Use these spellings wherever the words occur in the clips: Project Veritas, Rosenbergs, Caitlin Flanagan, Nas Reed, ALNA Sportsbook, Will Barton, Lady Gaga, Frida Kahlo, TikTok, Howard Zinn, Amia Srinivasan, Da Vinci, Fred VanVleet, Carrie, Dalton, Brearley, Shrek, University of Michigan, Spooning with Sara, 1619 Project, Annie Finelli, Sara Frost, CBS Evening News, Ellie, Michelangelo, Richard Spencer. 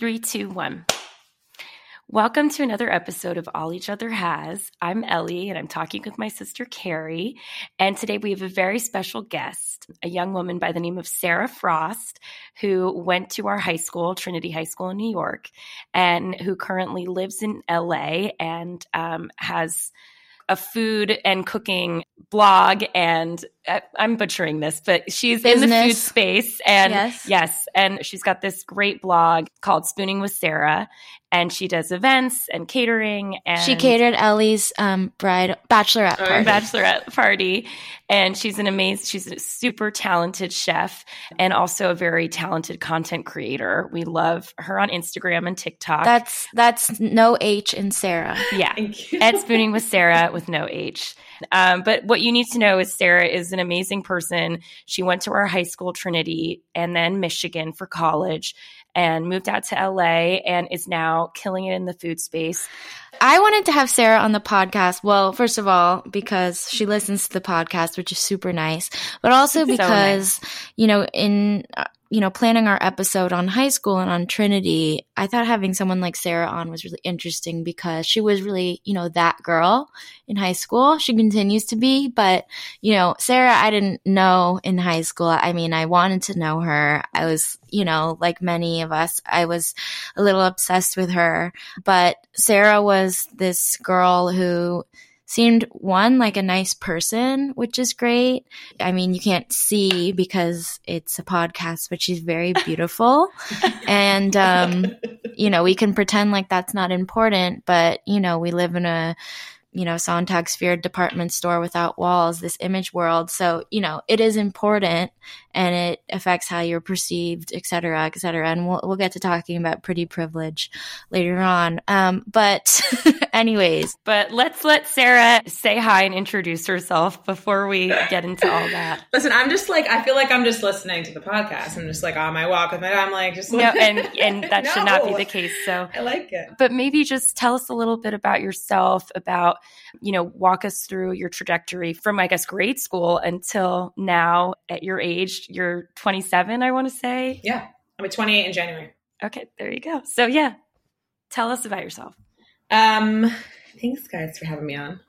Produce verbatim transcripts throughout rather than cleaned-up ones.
Three, two, one. Welcome to another episode of All Each Other Has. I'm Ellie, and I'm talking with my sister, Carrie. And today we have a very special guest, a young woman by the name of Sara Frost, who went to our high school, Trinity High School in New York, and who currently lives in L A and um, has a food and cooking blog, and uh, I'm butchering this, but she's Business. in the food space. And yes. yes, and she's got this great blog called Spooning with Sara, and she does events and catering. And she catered Ellie's um, bride bachelorette party. bachelorette party, and she's an amazing, she's a super talented chef and also a very talented content creator. We love her on Instagram and TikTok. That's that's no H in Sara. Yeah, at Spooning with Sara with no H. Um, but what you need to know is Sara is an amazing person. She went to our high school, Trinity, and then Michigan for college, and moved out to L A and is now killing it in the food space. I wanted to have Sara on the podcast. Well, first of all, because she listens to the podcast, which is super nice, but also because, so nice. you know, in, you know, planning our episode on high school and on Trinity, I thought having someone like Sara on was really interesting because she was really, you know, that girl in high school. She continues to be, but, you know, Sara, I didn't know in high school. I mean, I wanted to know her. I was, you know, like many of us, I was a little obsessed with her, but Sara was this girl who seemed, one, like a nice person, which is great. I mean, you can't see because it's a podcast, but she's very beautiful. And, um, you know, we can pretend like that's not important, but, you know, we live in a, you know, Sontag-sphered department store without walls, this image world. So, you know, it is important and it affects how you're perceived, et cetera, et cetera. And we'll, we'll get to talking about pretty privilege later on. Um, but anyways. But let's let Sara say hi and introduce herself before we get into all that. Listen, I'm just like, I feel like I'm just listening to the podcast. I'm just like on my walk with it. I'm like, just like. No, and, and that no. should not be the case. So I like it. But maybe just tell us a little bit about yourself, about, you know, walk us through your trajectory from, I guess, grade school until now at your age. You're twenty-seven, I want to say. Yeah. I'm at twenty-eight in January. Okay. There you go. So yeah, tell us about yourself. Um, thanks guys for having me on.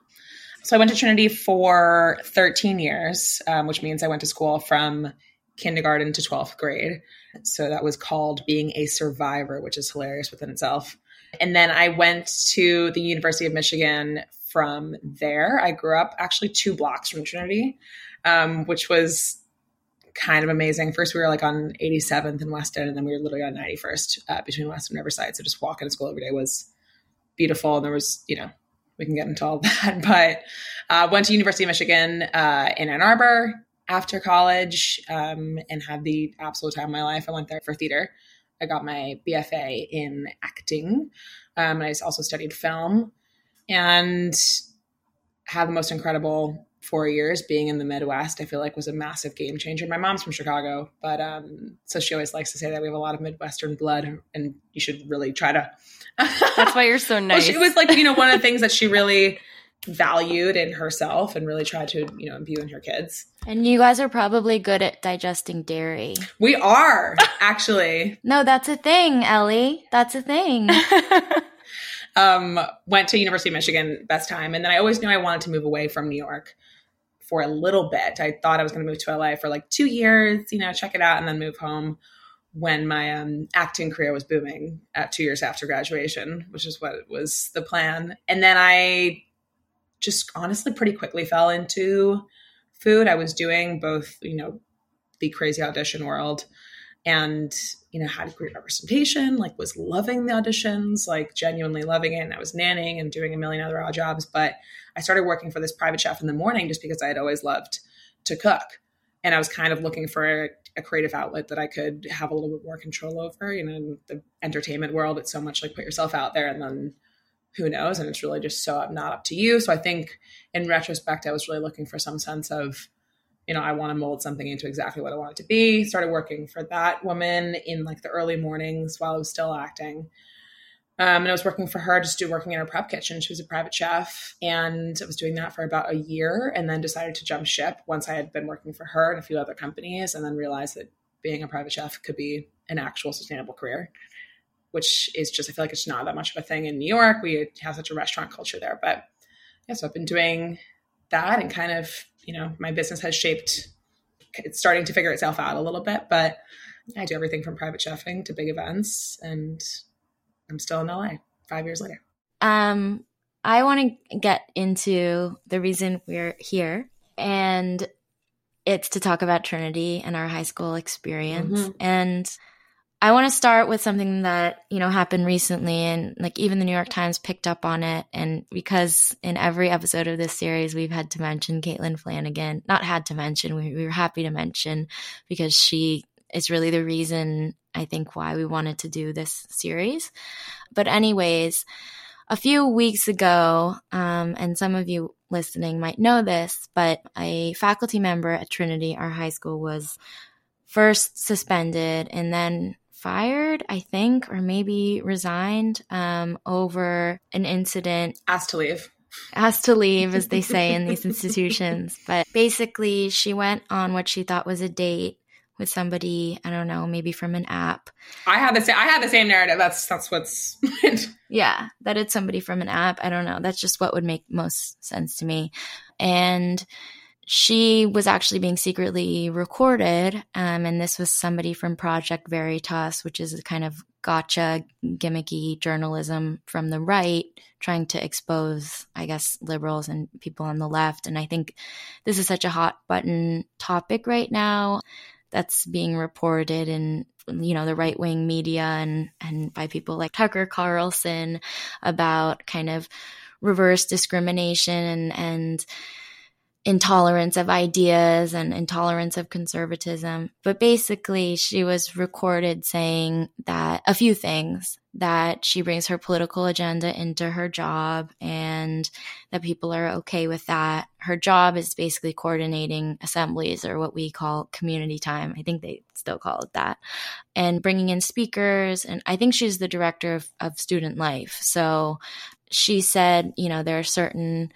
So I went to Trinity for thirteen years, um, which means I went to school from kindergarten to twelfth grade. So that was called being a survivor, which is hilarious within itself. And then I went to the University of Michigan from there. I grew up actually two blocks from Trinity, um, which was kind of amazing. First, we were like on eighty-seventh and West End, and then we were literally on ninety-first uh, between West and Riverside. So just walking to school every day was beautiful. And there was, you know, we can get into all that. But I uh, went to University of Michigan uh, in Ann Arbor after college um, and had the absolute time of my life. I went there for theater. I got my B F A in acting. Um, and I also studied film and had the most incredible four years being in the Midwest. I feel like was a massive game changer. My mom's from Chicago, but um, so she always likes to say that we have a lot of Midwestern blood and you should really try to. That's why you're so nice. Well, she was like, you know, one of the things that she really valued in herself and really tried to, you know, imbue in her kids. And you guys are probably good at digesting dairy. We are, actually. No, that's a thing, Ellie. That's a thing. um, went to University of Michigan, best time. And then I always knew I wanted to move away from New York for a little bit. I thought I was going to move to L A for like two years, you know, check it out and then move home when my um, acting career was booming at two years after graduation, which is what was the plan. And then I just honestly pretty quickly fell into food. I was doing both, you know, the crazy audition world and, you know, had great representation, like was loving the auditions, like genuinely loving it. And I was nannying and doing a million other odd jobs. But I started working for this private chef in the morning just because I had always loved to cook. And I was kind of looking for a, a creative outlet that I could have a little bit more control over. You know, in the entertainment world, it's so much like put yourself out there and then who knows? And it's really just so not up to you. So I think in retrospect, I was really looking for some sense of, you know, I want to mold something into exactly what I want it to be. Started working for that woman in like the early mornings while I was still acting. Um, and I was working for her, just do working in her prep kitchen. She was a private chef. And I was doing that for about a year and then decided to jump ship once I had been working for her and a few other companies and then realized that being a private chef could be an actual sustainable career. which is just, I feel like it's not that much of a thing in New York. We have such a restaurant culture there. But yeah, so I've been doing that, and kind of, you know, my business has shaped, it's starting to figure itself out a little bit, but I do everything from private chefing to big events, and I'm still in L A five years later. Um, I want to get into the reason we're here, and it's to talk about Trinity and our high school experience. Mm-hmm. And I want to start with something that, you know, happened recently, and like even the New York Times picked up on it. And because in every episode of this series, we've had to mention Caitlin Flanagan, not had to mention, we, we were happy to mention, because she is really the reason, I think, why we wanted to do this series. But anyways, a few weeks ago, um, and some of you listening might know this, but a faculty member at Trinity, our high school, was first suspended and then fired, I think, or maybe resigned um, over an incident. Asked to leave. Asked to leave, as they say in these institutions. But basically, she went on what she thought was a date with somebody, I don't know, maybe from an app. I had the same, I had the same narrative. That's that's what's yeah, that it's somebody from an app. I don't know. That's just what would make most sense to me. And she was actually being secretly recorded, um, and this was somebody from Project Veritas, which is a kind of gotcha, gimmicky journalism from the right, trying to expose, I guess, liberals and people on the left. And I think this is such a hot button topic right now that's being reported in, you know, the right-wing media and, and by people like Tucker Carlson about kind of reverse discrimination and, and intolerance of ideas and intolerance of conservatism. But basically, she was recorded saying that a few things, that she brings her political agenda into her job and that people are okay with that. Her job is basically coordinating assemblies, or what we call community time. I think they still call it that. And bringing in speakers. And I think she's the director of, of student life. So she said, you know, there are certain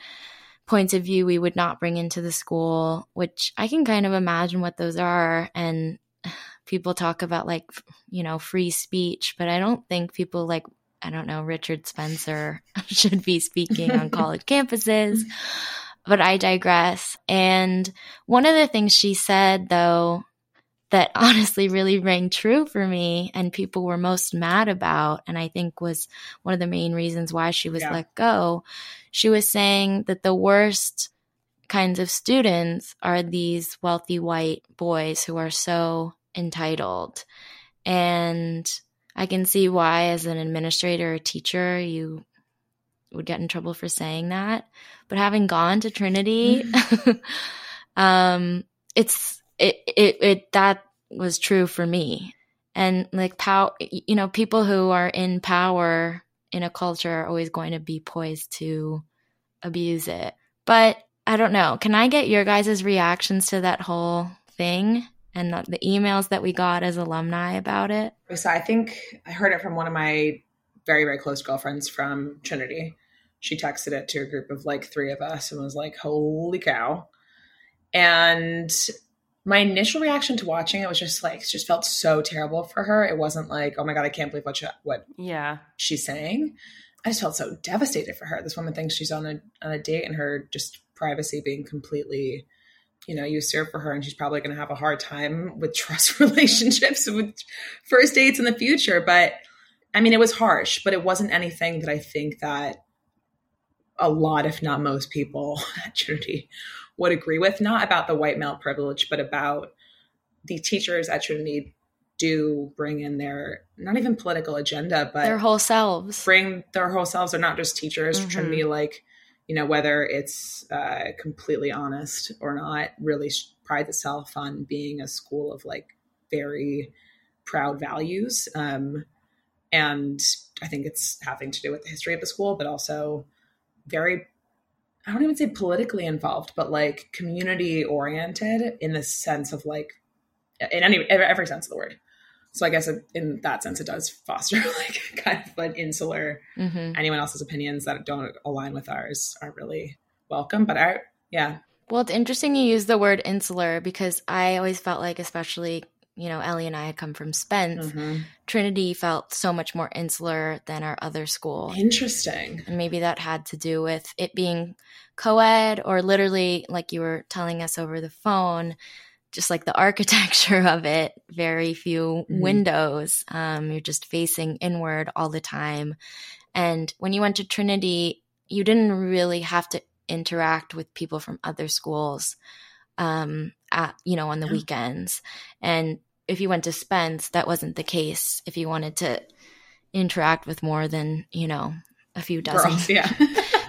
points of view we would not bring into the school, which I can kind of imagine what those are. And people talk about, like, you know, free speech, but I don't think people like, I don't know, Richard Spencer should be speaking on college campuses, but I digress. And one of the things she said, though, that honestly really rang true for me and people were most mad about, and I think was one of the main reasons why she was yeah. let go. She was saying that the worst kinds of students are these wealthy white boys who are so entitled. And I can see why, as an administrator or teacher, you would get in trouble for saying that. But having gone to Trinity, mm-hmm. um, it's it, it it that was true for me. And like pow, you know, people who are in power in a culture are always going to be poised to abuse it. But I don't know. Can I get your guys' reactions to that whole thing? And the emails that we got as alumni about it. So I think I heard it from one of my very, very close girlfriends from Trinity. She texted it to a group of like three of us and was like, holy cow. And my initial reaction to watching it was just like, it just felt so terrible for her. It wasn't like, oh my God, I can't believe what she, what yeah. she's saying. I just felt so devastated for her. This woman thinks she's on a on a date, and her just privacy being completely, you know, you serve for her, and she's probably going to have a hard time with trust relationships and with first dates in the future. But I mean, it was harsh, but it wasn't anything that I think that a lot, if not most people at Trinity would agree with, not about the white male privilege, but about the teachers at Trinity do bring in their, not even political agenda, but their whole selves, bring their whole selves. They're not just teachers. Mm-hmm. Trinity, like, you know, whether it's uh, completely honest or not, really prides itself on being a school of like very proud values. Um, and I think it's having to do with the history of the school, but also very, I don't even say politically involved, but like community oriented in the sense of like, in any, every sense of the word. So I guess in that sense, it does foster like kind of like insular, mm-hmm. anyone else's opinions that don't align with ours are really welcome. But I, yeah. Well, it's interesting you use the word insular, because I always felt like, especially you know, Ellie and I had come from Spence, mm-hmm. Trinity felt so much more insular than our other school. Interesting. And maybe that had to do with it being co-ed, or literally, like you were telling us over the phone, just like the architecture of it, very few mm-hmm. windows. Um, you're just facing inward all the time. And when you went to Trinity, you didn't really have to interact with people from other schools, um, at, you know, on the yeah. weekends. And if you went to Spence, that wasn't the case. If you wanted to interact with more than, you know, a few dozen girls, yeah.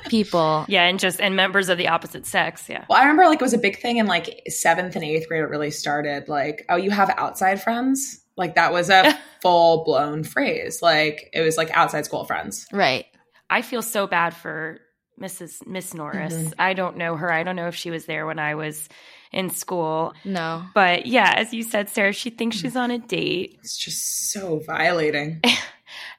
people. Yeah. And just, and members of the opposite sex. Yeah. Well, I remember like it was a big thing in like seventh and eighth grade. It really started like, oh, you have outside friends. Like that was a full blown phrase. Like it was like outside school friends. Right. I feel so bad for Missus Miss Norris. Mm-hmm. I don't know her. I don't know if she was there when I was in school. No. But yeah, as you said, Sara, she thinks she's on a date. It's just so violating.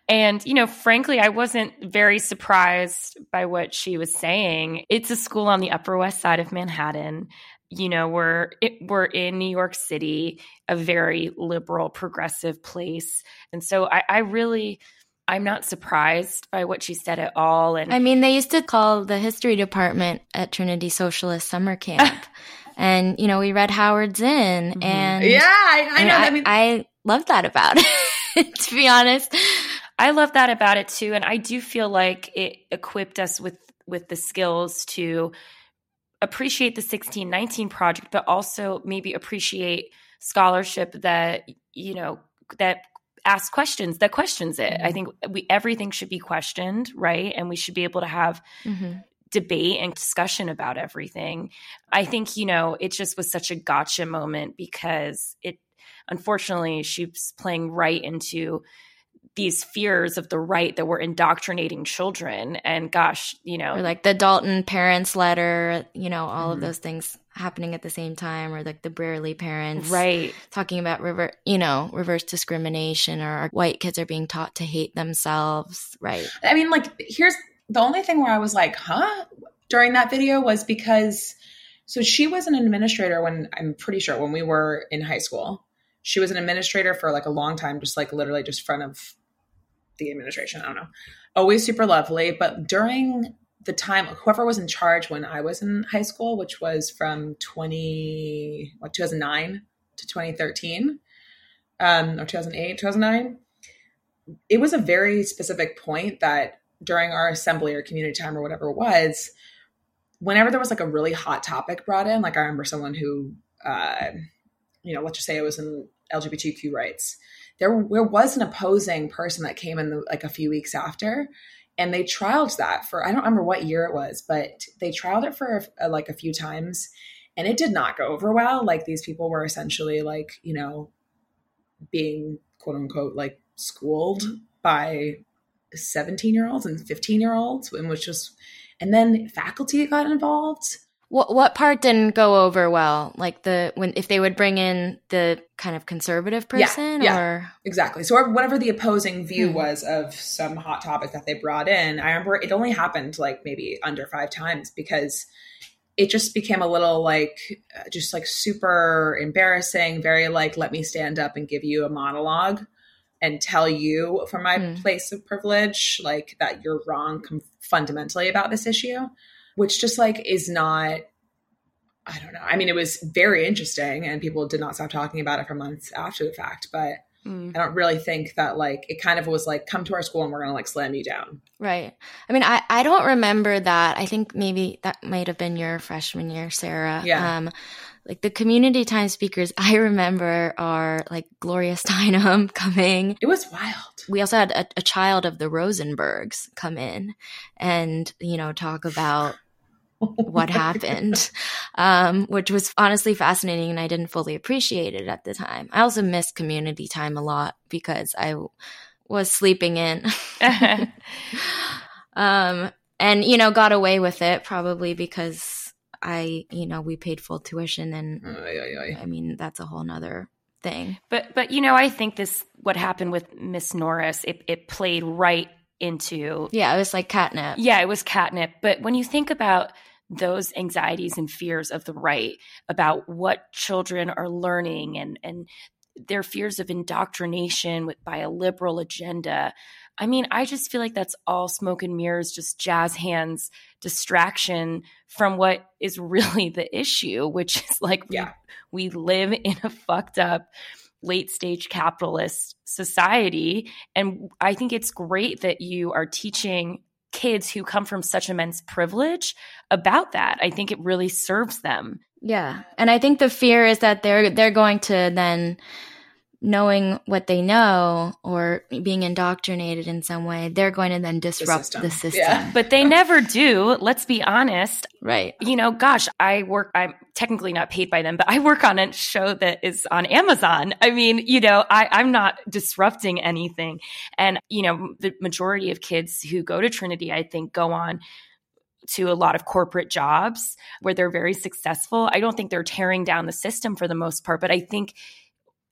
And, you know, frankly, I wasn't very surprised by what she was saying. It's a school on the Upper West Side of Manhattan. You know, we're it, we're in New York City, a very liberal, progressive place. And so I, I really – I'm not surprised by what she said at all. And I mean, they used to call the history department at Trinity Socialist Summer Camp. And, you know, we read Howard Zinn. Mm-hmm. And yeah, I, I know. I, I, mean- I love that about it, to be honest. I love that about it, too. And I do feel like it equipped us with, with the skills to appreciate the sixteen nineteen Project, but also maybe appreciate scholarship that, you know, that – ask questions that questions it. Mm-hmm. I think we everything should be questioned, right? And we should be able to have mm-hmm. debate and discussion about everything. I think, you know, it just was such a gotcha moment because it, unfortunately, she's playing right into these fears of the right that we're indoctrinating children. And gosh, you know. Or like the Dalton parents letter, you know, all mm-hmm. of those things happening at the same time, or like the Brearley parents right. talking about rever- you know, reverse discrimination, or white kids are being taught to hate themselves. Right. I mean, like, here's the only thing where I was like, huh, during that video was because, so she was an administrator when, I'm pretty sure when we were in high school, she was an administrator for like a long time, just like literally just front of the administration. I don't know. Always super lovely. But during the time, whoever was in charge when I was in high school, which was from twenty, what, two thousand nine to twenty thirteen, um, or two thousand eight, two thousand nine, it was a very specific point that during our assembly or community time or whatever it was, whenever there was like a really hot topic brought in, like I remember someone who, uh, you know, let's just say it was in L G B T Q rights, there, there was an opposing person that came in the, like a few weeks after. And they trialed that for, I don't remember what year it was, but they trialed it for uh, like a few times, and it did not go over well. Like these people were essentially like, you know, being quote unquote, like schooled by seventeen year olds and fifteen year olds, and which was, and then faculty got involved. What what part didn't go over well? Like the when if they would bring in the kind of conservative person, yeah, yeah, or exactly. So whatever the opposing view mm-hmm. was of some hot topic that they brought in, I remember it only happened like maybe under five times because it just became a little like just like super embarrassing, very like let me stand up and give you a monologue and tell you from my mm-hmm. place of privilege like that you're wrong com- fundamentally about this issue. Which just like is not, I don't know. I mean, it was very interesting and people did not stop talking about it for months after the fact, but mm. I don't really think that like, it kind of was like, come to our school and we're going to like slam you down. Right. I mean, I, I don't remember that. I think maybe that might've been your freshman year, Sara. Yeah. Um, like the community time speakers I remember are like Gloria Steinem coming. It was wild. We also had a, a child of the Rosenbergs come in and, you know, talk about what happened, um, which was honestly fascinating, and I didn't fully appreciate it at the time. I also missed community time a lot because I w- was sleeping in um, and, you know, got away with it probably because I, you know, we paid full tuition and aye, aye, aye. I mean, that's a whole nother thing. But, but you know, I think this what happened with Miss Norris, it, it played right into. Yeah, it was like catnip. Yeah, it was catnip. But when you think about those anxieties and fears of the right, about what children are learning and and their fears of indoctrination with, by a liberal agenda. I mean, I just feel like that's all smoke and mirrors, just jazz hands distraction from what is really the issue, which is like yeah. we, we live in a fucked up late stage capitalist society. And I think it's great that you are teaching kids who come from such immense privilege about that. I think it really serves them. Yeah. And I think the fear is that they're they're going to then, knowing what they know or being indoctrinated in some way, they're going to then disrupt the system. The system. Yeah. But they never do. Let's be honest. Right. You know, gosh, I work, I'm technically not paid by them, but I work on a show that is on Amazon. I mean, you know, I, I'm not disrupting anything. And, you know, the majority of kids who go to Trinity, I think, go on to a lot of corporate jobs where they're very successful. I don't think they're tearing down the system for the most part, but I think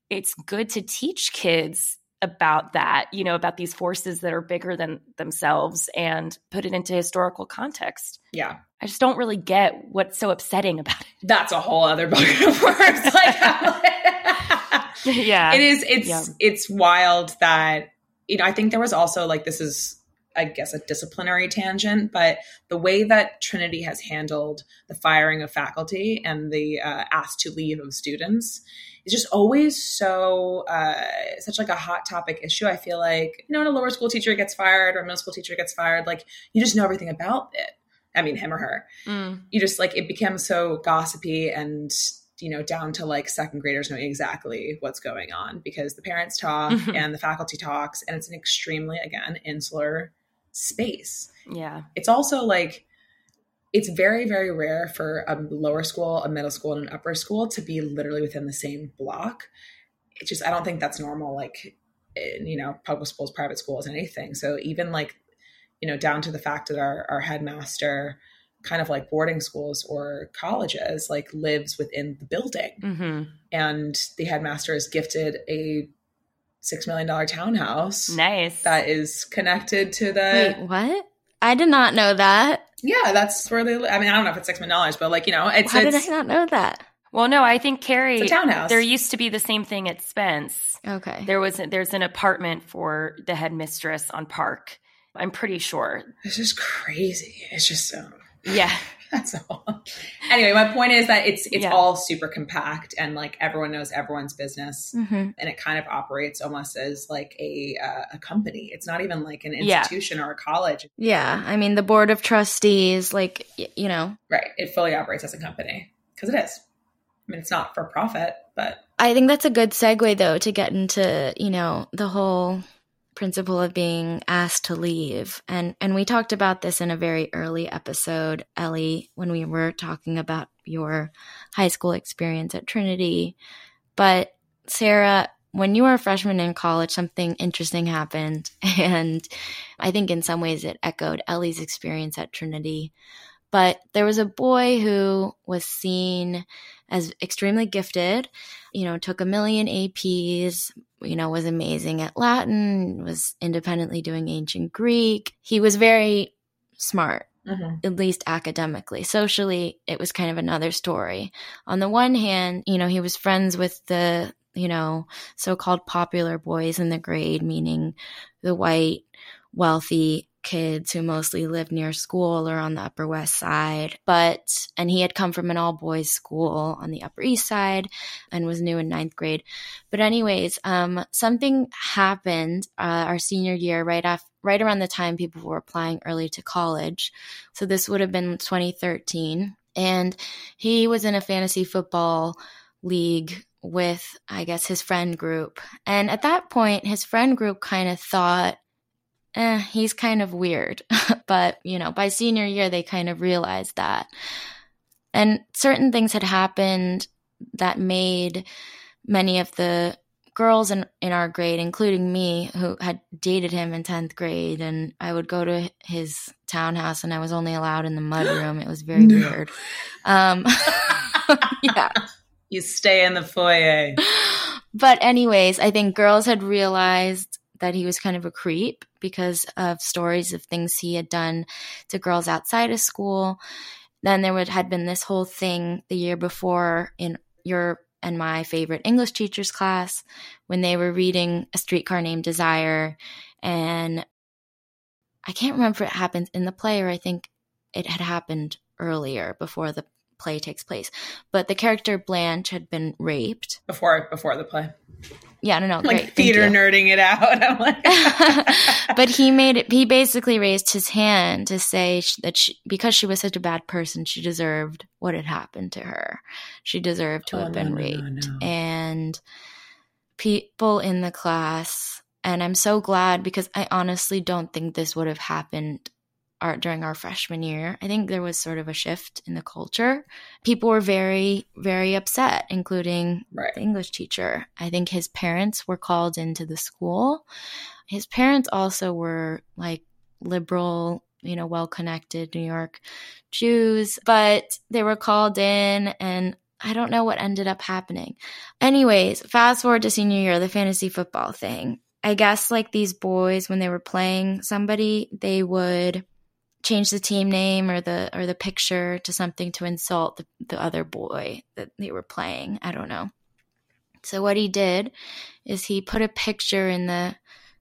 it's good to teach kids about that, you know, about these forces that are bigger than themselves and put it into historical context. Yeah. I just don't really get what's so upsetting about it. That's a whole other bucket of words. Like, yeah. It is, it's, yeah. it's wild that, you know, I think there was also like, this is, I guess, a disciplinary tangent, but the way that Trinity has handled the firing of faculty and the uh, asked to leave of students is just always so, uh, such like a hot topic issue. I feel like, you know, when a lower school teacher gets fired or a middle school teacher gets fired, like you just know everything about it. I mean, him or her. Mm. You just like, it becomes so gossipy and, you know, down to like second graders knowing exactly what's going on because the parents talk mm-hmm. and the faculty talks, and it's an extremely, again, insular space. Yeah. It's also like, it's very, very rare for a lower school, a middle school, and an upper school to be literally within the same block. It just, I don't think that's normal, like, in, you know, public schools, private schools, and anything. So even like, you know, down to the fact that our, our headmaster kind of like boarding schools or colleges, like lives within the building. Mm-hmm. And the headmaster is gifted a six million dollars townhouse. Nice. That is connected to the... Wait, what? I did not know that. Yeah, that's where they... I mean, I don't know if it's six million dollars, but like, you know, it's... How it's, did I not know that? Well, no, I think, Carrie... It's a townhouse. There used to be the same thing at Spence. Okay. There was... There's an apartment for the headmistress on Park. I'm pretty sure. It's just crazy. It's just so... Um, yeah. That's all. Anyway, my point is that it's it's yeah. all super compact and like everyone knows everyone's business, mm-hmm. and it kind of operates almost as like a uh, a company. It's not even like an institution yeah. or a college. Yeah, I mean the board of trustees, like y- you know, right? It fully operates as a company because it is. I mean, it's not for profit, but I think that's a good segue though to get into, you know, the whole principle of being asked to leave. And and we talked about this in a very early episode, Ellie, when we were talking about your high school experience at Trinity. But Sara, when you were a freshman in college, something interesting happened. And I think in some ways it echoed Ellie's experience at Trinity. But there was a boy who was seen as extremely gifted, you know, took a million A Ps, you know, was amazing at Latin, was independently doing ancient Greek. He was very smart, mm-hmm. at least academically. Socially, it was kind of another story. On the one hand, you know, he was friends with the, you know, so-called popular boys in the grade, meaning the white, wealthy kids who mostly lived near school or on the Upper West Side. But, and he had come from an all boys school on the Upper East Side and was new in ninth grade. But anyways, um, something happened uh, our senior year, right af- right around the time people were applying early to college. So this would have been twenty thirteen. And he was in a fantasy football league with, I guess, his friend group. And at that point, his friend group kind of thought, Eh, he's kind of weird. But, you know, by senior year, they kind of realized that. And certain things had happened that made many of the girls in, in our grade, including me, who had dated him in tenth grade. And I would go to his townhouse and I was only allowed in the mudroom. It was very no. weird. Um, yeah. You stay in the foyer. But anyways, I think girls had realized that he was kind of a creep because of stories of things he had done to girls outside of school. Then there would, had been this whole thing the year before in your and my favorite English teacher's class when they were reading A Streetcar Named Desire. And I can't remember if it happens in the play, or I think it had happened earlier before the play takes place. But the character Blanche had been raped. Before before the play. Yeah, I don't know. Great. Like theater nerding it out. I'm like But he made it, he basically raised his hand to say that she, because she was such a bad person, she deserved what had happened to her. She deserved to oh, have been no, raped. No, no. And people in the class, and I'm so glad because I honestly don't think this would have happened art during our freshman year. I think there was sort of a shift in the culture. People were very, very upset, including right. the English teacher. I think his parents were called into the school. His parents also were like liberal, you know, well-connected New York Jews, but they were called in and I don't know what ended up happening. Anyways, fast forward to senior year, the fantasy football thing. I guess like these boys, when they were playing somebody, they would change the team name or the or the picture to something to insult the, the other boy that they were playing. I don't know. So what he did is he put a picture in the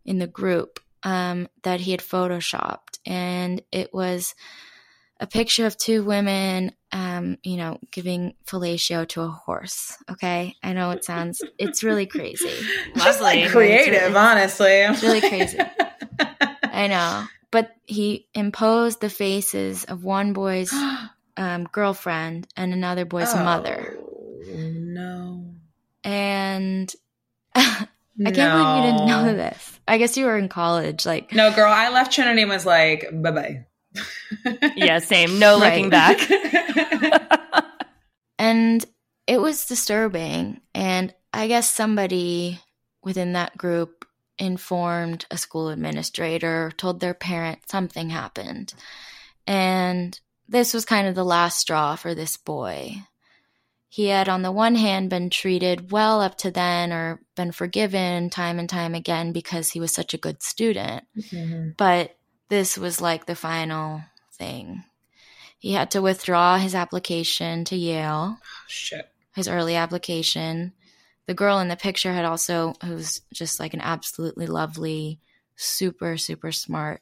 in the group um, that he had photoshopped, and it was a picture of two women, um, you know, giving fellatio to a horse. Okay, I know it sounds it's really crazy. Just like creative, it's really, honestly. It's really crazy. I know. But he imposed the faces of one boy's um, girlfriend and another boy's oh, mother. No. And I can't no. believe you didn't know this. I guess you were in college. Like, no, girl, I left Trinity and was like, bye-bye. Yeah, same. No right. looking back. And it was disturbing. And I guess somebody within that group informed a school administrator, told their parent something happened. And this was kind of the last straw for this boy. He had, on the one hand, been treated well up to then or been forgiven time and time again because he was such a good student. Mm-hmm. But this was like the final thing. He had to withdraw his application to Yale. Oh, shit. His early application. The girl in the picture had also, who's just like an absolutely lovely, super, super smart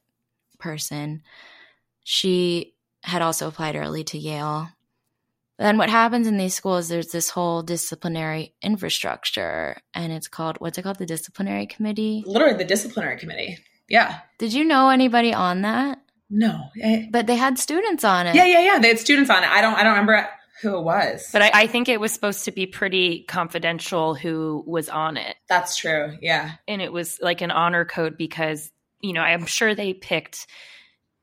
person, she had also applied early to Yale. Then what happens in these schools, there's this whole disciplinary infrastructure, and it's called, what's it called, the disciplinary committee? Literally the disciplinary committee, yeah. Did you know anybody on that? No. I, but they had students on it. Yeah, yeah, yeah, they had students on it. I don't, I don't remember it. Who it was. But I, I think it was supposed to be pretty confidential who was on it. That's true. Yeah. And it was like an honor code because, you know, I'm sure they picked,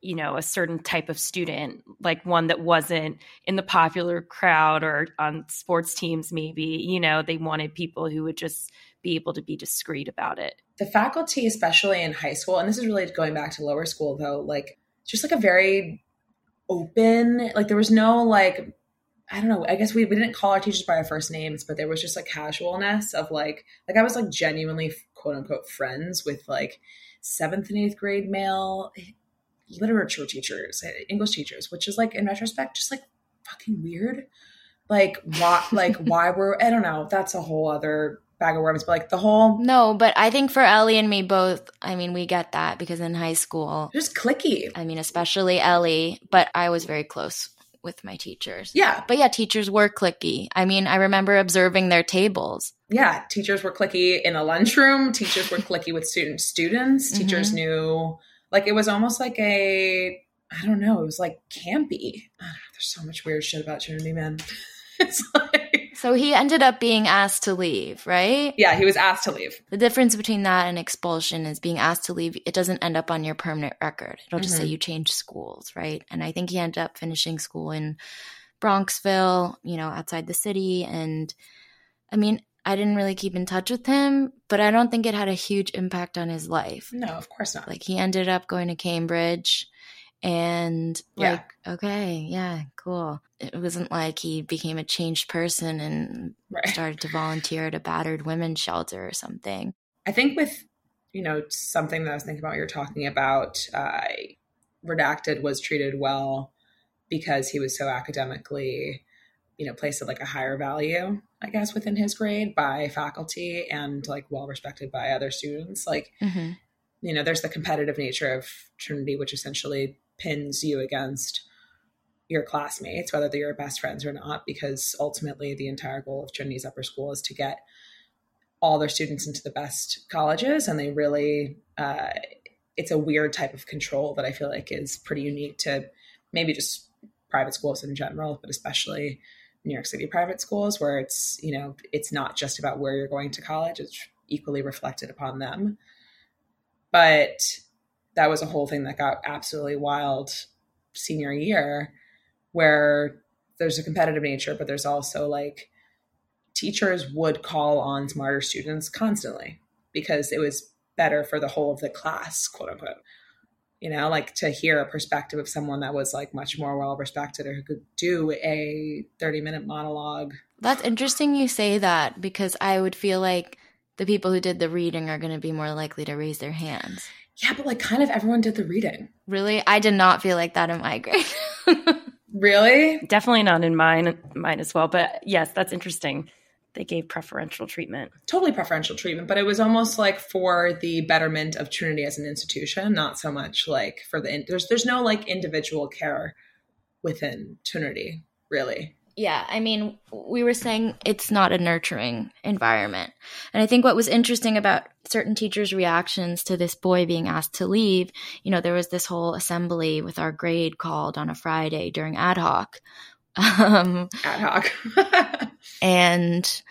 you know, a certain type of student, like one that wasn't in the popular crowd or on sports teams maybe. You know, they wanted people who would just be able to be discreet about it. The faculty, especially in high school, and this is really going back to lower school though, like just like a very open, like there was no like – I don't know. I guess we, we didn't call our teachers by our first names, but there was just like casualness of like, like I was like genuinely quote unquote friends with like seventh and eighth grade male literature teachers, English teachers, which is like in retrospect, just like fucking weird. Like why, like why were, I don't know. That's a whole other bag of worms, but like the whole. No, but I think for Ellie and me both, I mean, we get that because in high school. Just cliquey. I mean, especially Ellie, but I was very close with my teachers. Yeah. But yeah, teachers were cliquey. I mean, I remember observing their tables. Yeah. Teachers were cliquey in a lunchroom. Teachers were cliquey with student students. Mm-hmm. Teachers knew, like, it was almost like a, I don't know, it was like campy. Oh, there's so much weird shit about Trinity, man. It's like. So he ended up being asked to leave, right? Yeah. He was asked to leave. The difference between that and expulsion is being asked to leave. It doesn't end up on your permanent record. It'll just mm-hmm. say you changed schools, right? And I think he ended up finishing school in Bronxville, you know, outside the city. And I mean, I didn't really keep in touch with him, but I don't think it had a huge impact on his life. No, of course not. Like he ended up going to Cambridge. And yeah. like, okay, yeah, cool. It wasn't like he became a changed person and right. started to volunteer at a battered women's shelter or something. I think with, you know, something that I was thinking about, you're talking about, uh, Redacted was treated well because he was so academically, you know, placed at like a higher value. I guess, within his grade by faculty and like well respected by other students. Like, mm-hmm. you know, there's the competitive nature of Trinity, which essentially pins you against your classmates, whether they're your best friends or not, because ultimately the entire goal of Trinity's upper school is to get all their students into the best colleges. And they really, uh, it's a weird type of control that I feel like is pretty unique to maybe just private schools in general, but especially New York City private schools, where it's, you know, it's not just about where you're going to college, it's equally reflected upon them. But that was a whole thing that got absolutely wild senior year, where there's a competitive nature, but there's also like teachers would call on smarter students constantly because it was better for the whole of the class, quote unquote. You know, like to hear a perspective of someone that was like much more well respected or who could do a thirty minute monologue. That's interesting you say that, because I would feel like the people who did the reading are going to be more likely to raise their hands. Yeah, but like kind of everyone did the reading. Really? I did not feel like that in my grade. Really? Definitely not in mine, mine as well. But yes, that's interesting. They gave preferential treatment. Totally preferential treatment, but it was almost like for the betterment of Trinity as an institution, not so much like for the in- – there's there's no like individual care within Trinity, really. Yeah, I mean, we were saying it's not a nurturing environment. And I think what was interesting about certain teachers' reactions to this boy being asked to leave, you know, there was this whole assembly with our grade called on a Friday during ad hoc. Um, ad hoc. And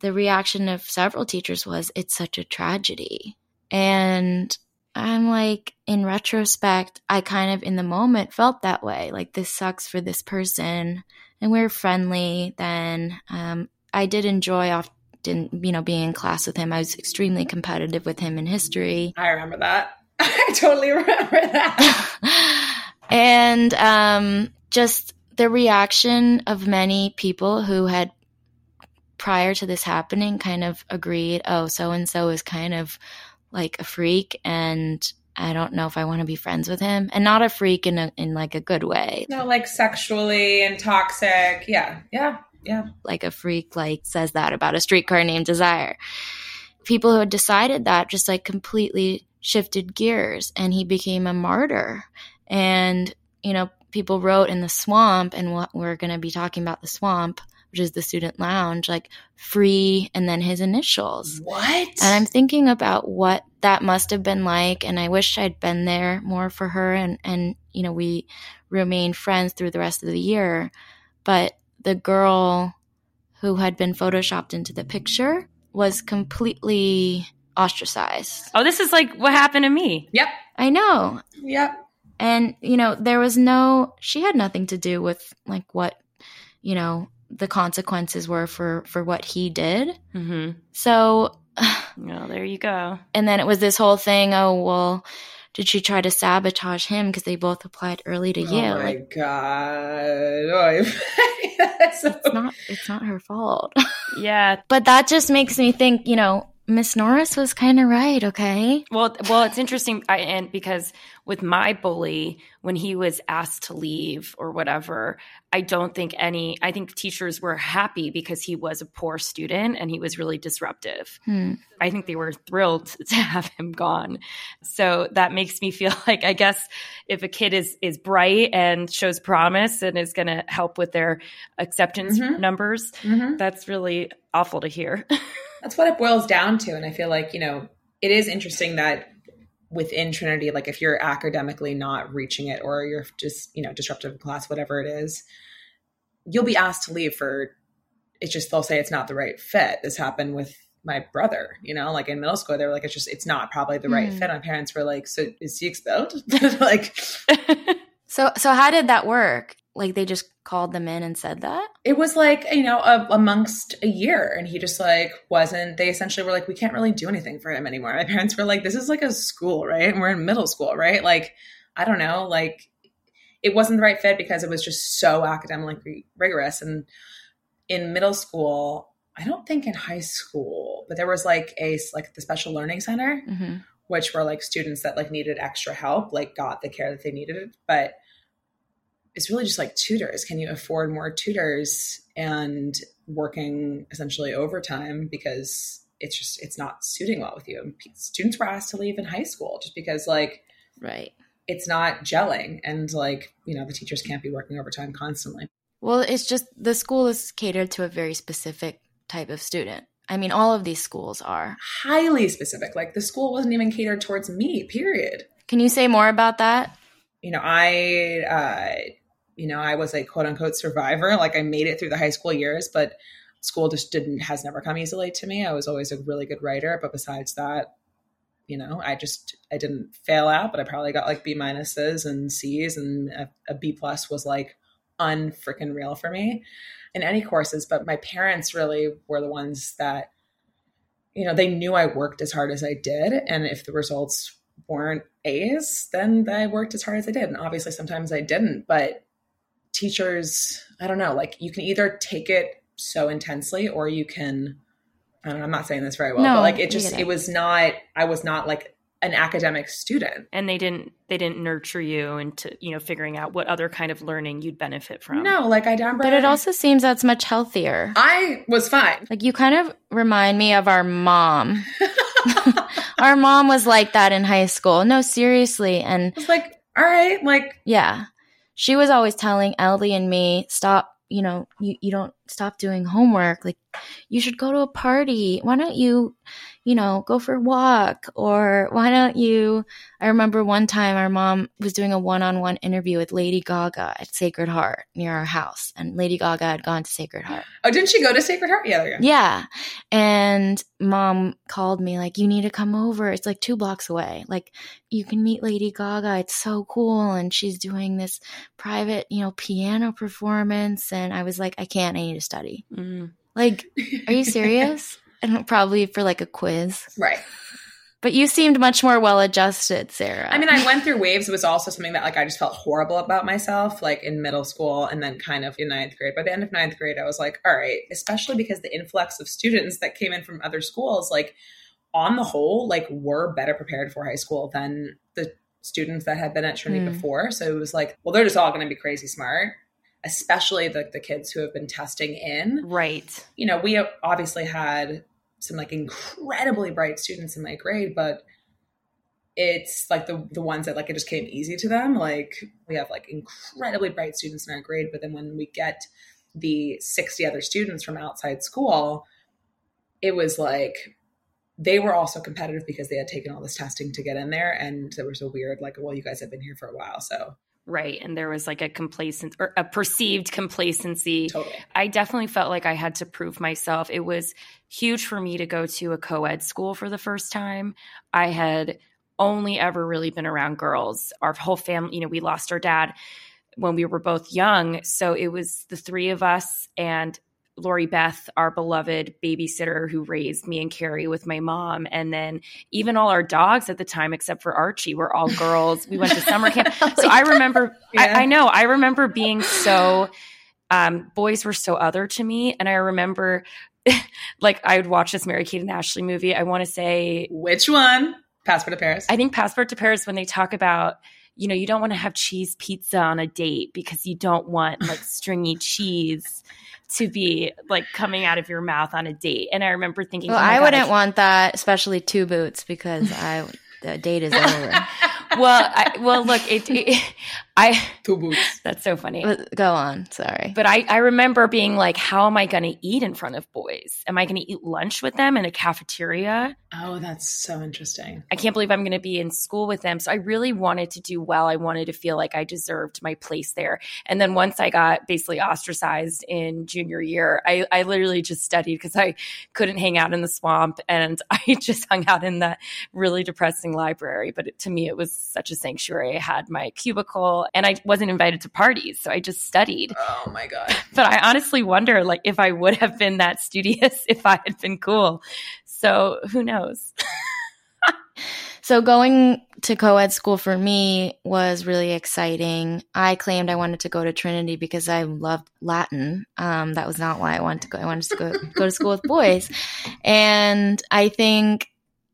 the reaction of several teachers was, it's such a tragedy. And I'm like, in retrospect, I kind of in the moment felt that way. Like, this sucks for this person. And we were friendly then. Um, I did enjoy often, you know, being in class with him. I was extremely competitive with him in history. I remember that. I totally remember that. And um, just the reaction of many people who had, prior to this happening, kind of agreed, oh, so-and-so is kind of like a freak, and I don't know if I want to be friends with him. And not a freak in a, in like a good way. No, like sexually and toxic. Yeah, yeah, yeah. Like a freak like says that about A Streetcar Named Desire. People who had decided that just like completely shifted gears, and he became a martyr. And, you know, people wrote in The Swamp, and what we're going to be talking about The Swamp, which is the student lounge, like free and then his initials. What? And I'm thinking about what that must have been like, and I wish I'd been there more for her, and, and you know, we remained friends through the rest of the year. But the girl who had been photoshopped into the picture was completely ostracized. Oh, this is like what happened to me. Yep. I know. Yep. And, you know, there was no – she had nothing to do with like what, you know – the consequences were for, for what he did. Mm-hmm. So, well, there you go. And then it was this whole thing. Oh, well, did she try to sabotage him? Because they both applied early to oh Yale. Oh my like, God. so- it's not, it's not her fault. Yeah. But that just makes me think, you know, Miss Norris was kind of right. Okay. Well, well, it's interesting. I, and because with my bully, when he was asked to leave or whatever, I don't think any, I think teachers were happy because he was a poor student and he was really disruptive. Hmm. I think they were thrilled to have him gone. So that makes me feel like, I guess if a kid is, is bright and shows promise and is going to help with their acceptance mm-hmm. numbers, mm-hmm. that's really awful to hear. That's what it boils down to. And I feel like, you know, it is interesting that within Trinity, like if you're academically not reaching it or you're just, you know, disruptive in class, whatever it is, you'll be asked to leave for, it's just, they'll say it's not the right fit. This happened with my brother, you know, like in middle school, they were like, it's just, it's not probably the right mm. fit. My parents were like, so is he expelled? like, so, so how did that work? Like they just called them in and said that? It was like, you know, a, amongst a year. And he just like wasn't – they essentially were like, we can't really do anything for him anymore. My parents were like, this is like a school, right? And we're in middle school, right? Like, I don't know. Like it wasn't the right fit because it was just so academically rigorous. And in middle school, I don't think in high school, but there was like a – like the Special Learning Center, mm-hmm. which were like students that like needed extra help, like got the care that they needed. But – it's really just like tutors. Can you afford more tutors? And working essentially overtime because it's just, it's not suiting well with you. And students were asked to leave in high school just because like, right. It's not gelling. And like, you know, the teachers can't be working overtime constantly. Well, it's just the school is catered to a very specific type of student. I mean, all of these schools are. Highly specific. Like the school wasn't even catered towards me, period. Can you say more about that? You know, I, uh, you know, I was a quote unquote survivor. Like I made it through the high school years, but school just didn't, has never come easily to me. I was always a really good writer. But besides that, you know, I just, I didn't fail out, but I probably got like B minuses and C's, and a, a B plus was like unfreaking real for me in any courses. But my parents really were the ones that, you know, they knew I worked as hard as I did. And if the results weren't A's, then I worked as hard as I did. And obviously sometimes I didn't, but teachers, I don't know, like you can either take it so intensely or you can, I don't know, I'm not saying this very well, no, but like it just, it was not, I was not like an academic student. And they didn't, they didn't nurture you into, you know, figuring out what other kind of learning you'd benefit from. No, like I downbred. But it also seems that's much healthier. I was fine. Like you kind of remind me of our mom. Our mom was like that in high school. No, seriously. And it's like, all right, like. Yeah. She was always telling Ellie and me, stop, you know, you, you don't stop doing homework. Like you should go to a party. Why don't you, you know, go for a walk, or why don't you, I remember one time our mom was doing a one-on-one interview with Lady Gaga at Sacred Heart near our house, and Lady Gaga had gone to Sacred Heart. Oh, didn't she go to Sacred Heart? Yeah, there you go. Yeah. And mom called me like, you need to come over. It's like two blocks away. Like you can meet Lady Gaga. It's so cool. And she's doing this private, you know, piano performance. And I was like, I can't, I need to study. Mm-hmm. Like, are you serious? And probably for like a quiz. Right. But you seemed much more well-adjusted, Sara. I mean, I went through waves. It was also something that like I just felt horrible about myself, like in middle school and then kind of in ninth grade. By the end of ninth grade, I was like, all right, especially because the influx of students that came in from other schools, like on the whole, like were better prepared for high school than the students that had been at Trinity mm. before. So it was like, well, they're just all going to be crazy smart. Especially the, the kids who have been testing in. Right. You know, we obviously had some like incredibly bright students in my grade, but it's like the the ones that like it just came easy to them. Like we have like incredibly bright students in our grade, but then when we get the sixty other students from outside school, it was like they were also competitive because they had taken all this testing to get in there, and there was a weird like, well, you guys have been here for a while, so. Right. And there was like a complacent or a perceived complacency. Totally. I definitely felt like I had to prove myself. It was huge for me to go to a co-ed school for the first time. I had only ever really been around girls. Our whole family, you know, we lost our dad when we were both young. So it was the three of us and Lori Beth, our beloved babysitter who raised me and Carrie with my mom. And then even all our dogs at the time, except for Archie, were all girls. We went to summer camp. So I remember, yeah. I, I know, I remember being so, um, boys were so other to me. And I remember like I would watch this Mary-Kate and Ashley movie. I want to say. Which one? Passport to Paris. I think Passport to Paris, when they talk about, you know, you don't want to have cheese pizza on a date because you don't want like stringy cheese to be like coming out of your mouth on a date. And I remember thinking, well, oh I God, wouldn't I want that, especially Two Boots, because I the date is over. Well, I, well, look, it, it, I Two Boots. That's so funny. Go on, sorry. But I, I remember being like, how am I going to eat in front of boys? Am I going to eat lunch with them in a cafeteria? Oh, that's so interesting. I can't believe I'm going to be in school with them. So I really wanted to do well. I wanted to feel like I deserved my place there. And then once I got basically ostracized in junior year, I, I literally just studied because I couldn't hang out in the swamp, and I just hung out in that really depressing library. But it, to me, it was such a sanctuary. I had my cubicle and I wasn't invited to parties. So I just studied. Oh my God. But I honestly wonder like if I would have been that studious if I had been cool. So who knows? So going to co-ed school for me was really exciting. I claimed I wanted to go to Trinity because I loved Latin. Um, that was not why I wanted to go. I wanted to go, go to school with boys. And I think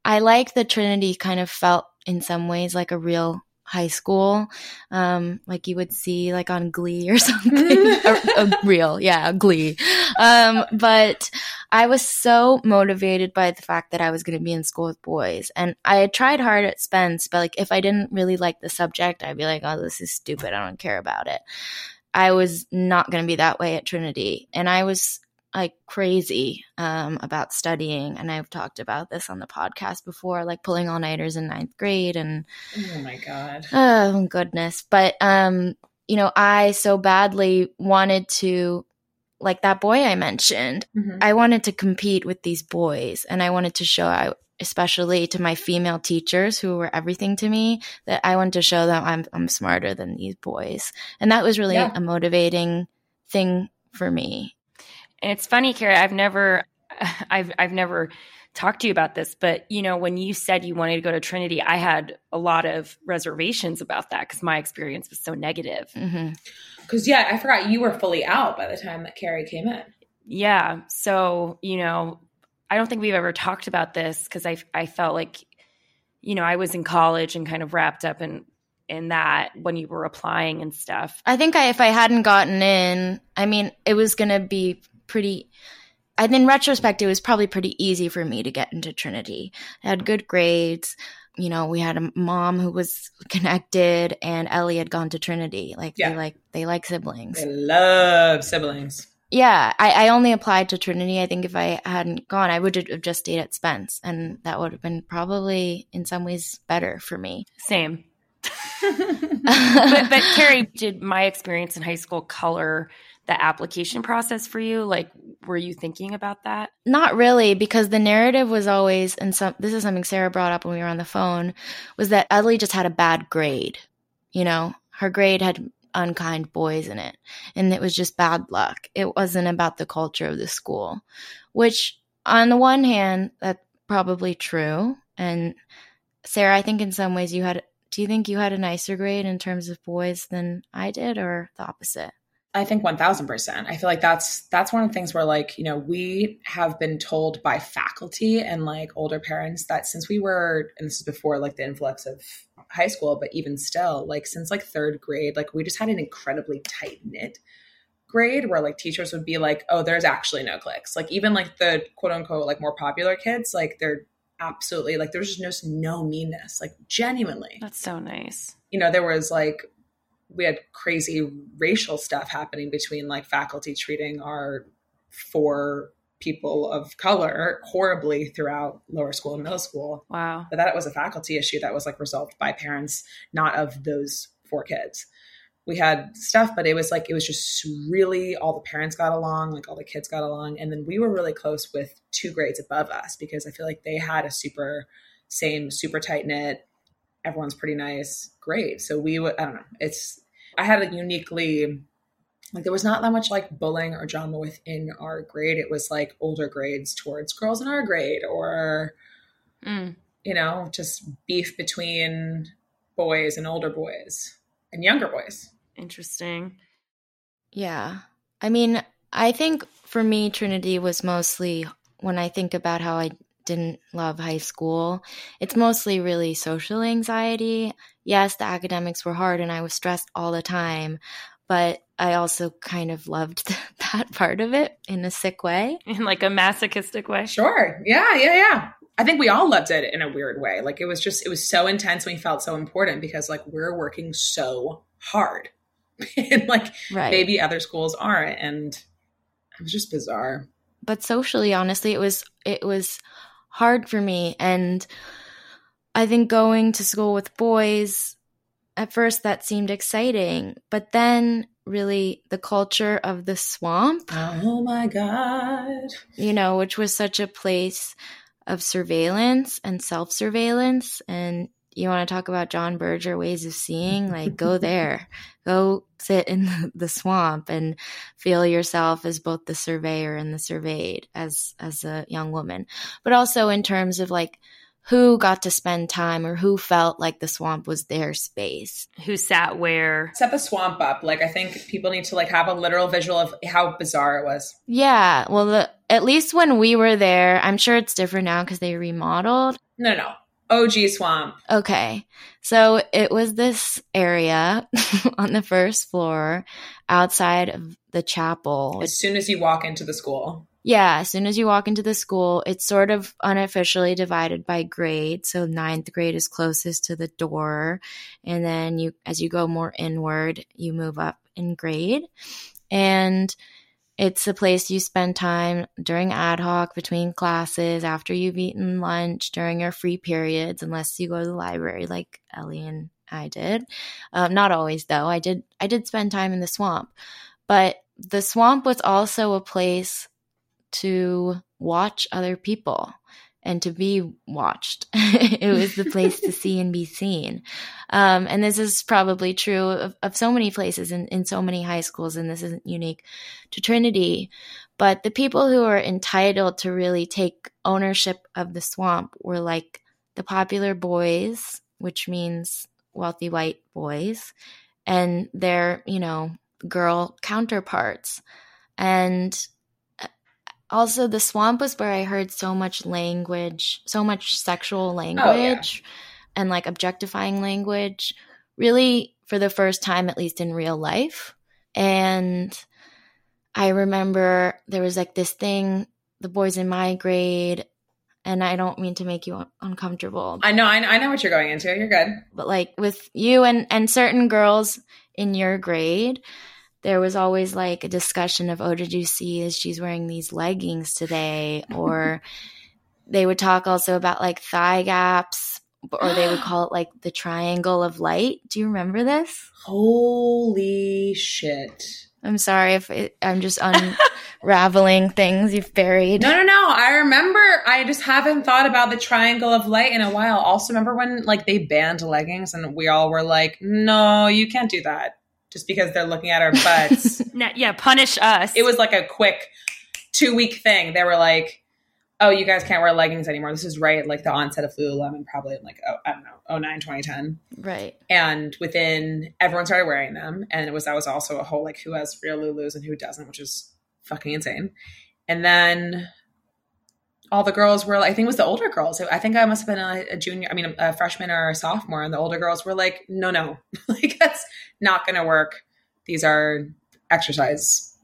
I like the Trinity kind of felt in some ways like a real high school, um, like you would see like on Glee or something. a, a real, yeah, Glee. Um, but I was so motivated by the fact that I was going to be in school with boys. And I had tried hard at Spence, but like if I didn't really like the subject, I'd be like, oh, this is stupid. I don't care about it. I was not going to be that way at Trinity. And I was like crazy um, about studying. And I've talked about this on the podcast before, like pulling all-nighters in ninth grade. And oh, my God. Oh, goodness. But, um, you know, I so badly wanted to, like that boy I mentioned, mm-hmm. I wanted to compete with these boys. And I wanted to show out, especially to my female teachers who were everything to me, that I wanted to show them I'm I'm smarter than these boys. And that was really yeah. a motivating thing for me. And it's funny, Kara, I've never I've I've never talked to you about this, but you know, when you said you wanted to go to Trinity, I had a lot of reservations about that because my experience was so negative. Because mm-hmm. yeah, I forgot you were fully out by the time that Carrie came in. Yeah. So, you know, I don't think we've ever talked about this because I I felt like, you know, I was in college and kind of wrapped up in in that when you were applying and stuff. I think I, if I hadn't gotten in, I mean, it was going to be pretty – in retrospect, it was probably pretty easy for me to get into Trinity. I had good grades. You know, we had a mom who was connected, and Ellie had gone to Trinity. Like yeah. they like they like siblings. They love siblings. Yeah, I, I only applied to Trinity. I think if I hadn't gone, I would have just stayed at Spence, and that would have been probably in some ways better for me. Same. but, but Carrie, did my experience in high school color the application process for you? Like, were you thinking about that? Not really, because the narrative was always, and some, this is something Sara brought up when we were on the phone, was that Ellie just had a bad grade. You know, her grade had unkind boys in it, and it was just bad luck. It wasn't about the culture of the school, which on the one hand, that's probably true. And Sara, I think in some ways you had do you think you had a nicer grade in terms of boys than I did, or the opposite? I think one thousand percent. I feel like that's that's one of the things where, like, you know, we have been told by faculty and like older parents that since we were, and this is before like the influx of high school, but even still, like since like third grade, like we just had an incredibly tight knit grade where like teachers would be like, oh, there's actually no cliques. Like even like the quote unquote like more popular kids, like they're absolutely like there's just no, no meanness, like genuinely. That's so nice. You know, there was like, we had crazy racial stuff happening between like faculty treating our four people of color horribly throughout lower school and middle school. Wow. But that was a faculty issue that was like resolved by parents, not of those four kids. We had stuff, but it was like, it was just really all the parents got along, like all the kids got along. And then we were really close with two grades above us because I feel like they had a super same, super tight knit, everyone's pretty nice grade. So we would, I don't know. It's, I had a uniquely, like there was not that much like bullying or drama within our grade. It was like older grades towards girls in our grade or, mm. you know, just beef between boys and older boys and younger boys. Interesting. Yeah. I mean, I think for me, Trinity was mostly when I think about how I didn't love high school. It's mostly really social anxiety. Yes, the academics were hard and I was stressed all the time, but I also kind of loved that part of it in a sick way. In like a masochistic way. Sure. Yeah, yeah, yeah. I think we all loved it in a weird way. Like it was just, it was so intense. We felt so important because like we're working so hard and like right. maybe other schools aren't. And it was just bizarre. But socially, honestly, it was, it was hard for me. And I think going to school with boys, at first that seemed exciting, but then really the culture of the swamp. Oh my God. You know, which was such a place of surveillance and self-surveillance. And you want to talk about John Berger ways of seeing, like go there, go sit in the swamp and feel yourself as both the surveyor and the surveyed as, as a young woman, but also in terms of like who got to spend time or who felt like the swamp was their space. Who sat where. Set the swamp up. Like I think people need to like have a literal visual of how bizarre it was. Yeah. Well, the, at least when we were there, I'm sure it's different now because they remodeled. No, no, no. O G swamp. Okay. So it was this area on the first floor outside of the chapel. As soon as you walk into the school. Yeah. As soon as you walk into the school, it's sort of unofficially divided by grade. So ninth grade is closest to the door. And then you, as you go more inward, you move up in grade. And it's the place you spend time during ad hoc, between classes, after you've eaten lunch, during your free periods, unless you go to the library like Ellie and I did. Um, not always, though. I did I did spend time in the swamp. But the swamp was also a place to watch other people and to be watched. It was the place to see and be seen. Um, and this is probably true of, of so many places and in, in so many high schools, and this isn't unique to Trinity. But the people who are entitled to really take ownership of the swamp were like the popular boys, which means wealthy white boys, and their, you know, girl counterparts. And also, the swamp was where I heard so much language, so much sexual language oh, yeah. and like objectifying language, really for the first time, at least in real life. And I remember there was like this thing, the boys in my grade, and I don't mean to make you un- uncomfortable. I know, I know, I know what you're going into. You're good. But like with you and, and certain girls in your grade, there was always like a discussion of, oh, did you see is she's wearing these leggings today? Or they would talk also about like thigh gaps, or they would call it like the triangle of light. Do you remember this? Holy shit. I'm sorry if it, I'm just unraveling things you've buried. No, no, no. I remember. I just haven't thought about the triangle of light in a while. Also remember when like they banned leggings and we all were like, no, you can't do that. Just because they're looking at our butts. Yeah, punish us. It was like a quick two-week thing. They were like, oh, you guys can't wear leggings anymore. This is right at like the onset of Lululemon, probably in like, oh, I don't know, oh nine, twenty ten. Right. And within, everyone started wearing them. And it was, that was also a whole like who has real Lulus and who doesn't, which is fucking insane. And then all the girls were, I think it was the older girls. I think I must have been a, a junior, I mean, a, a freshman or a sophomore. And the older girls were like, no, no, like that's not going to work. These are exercise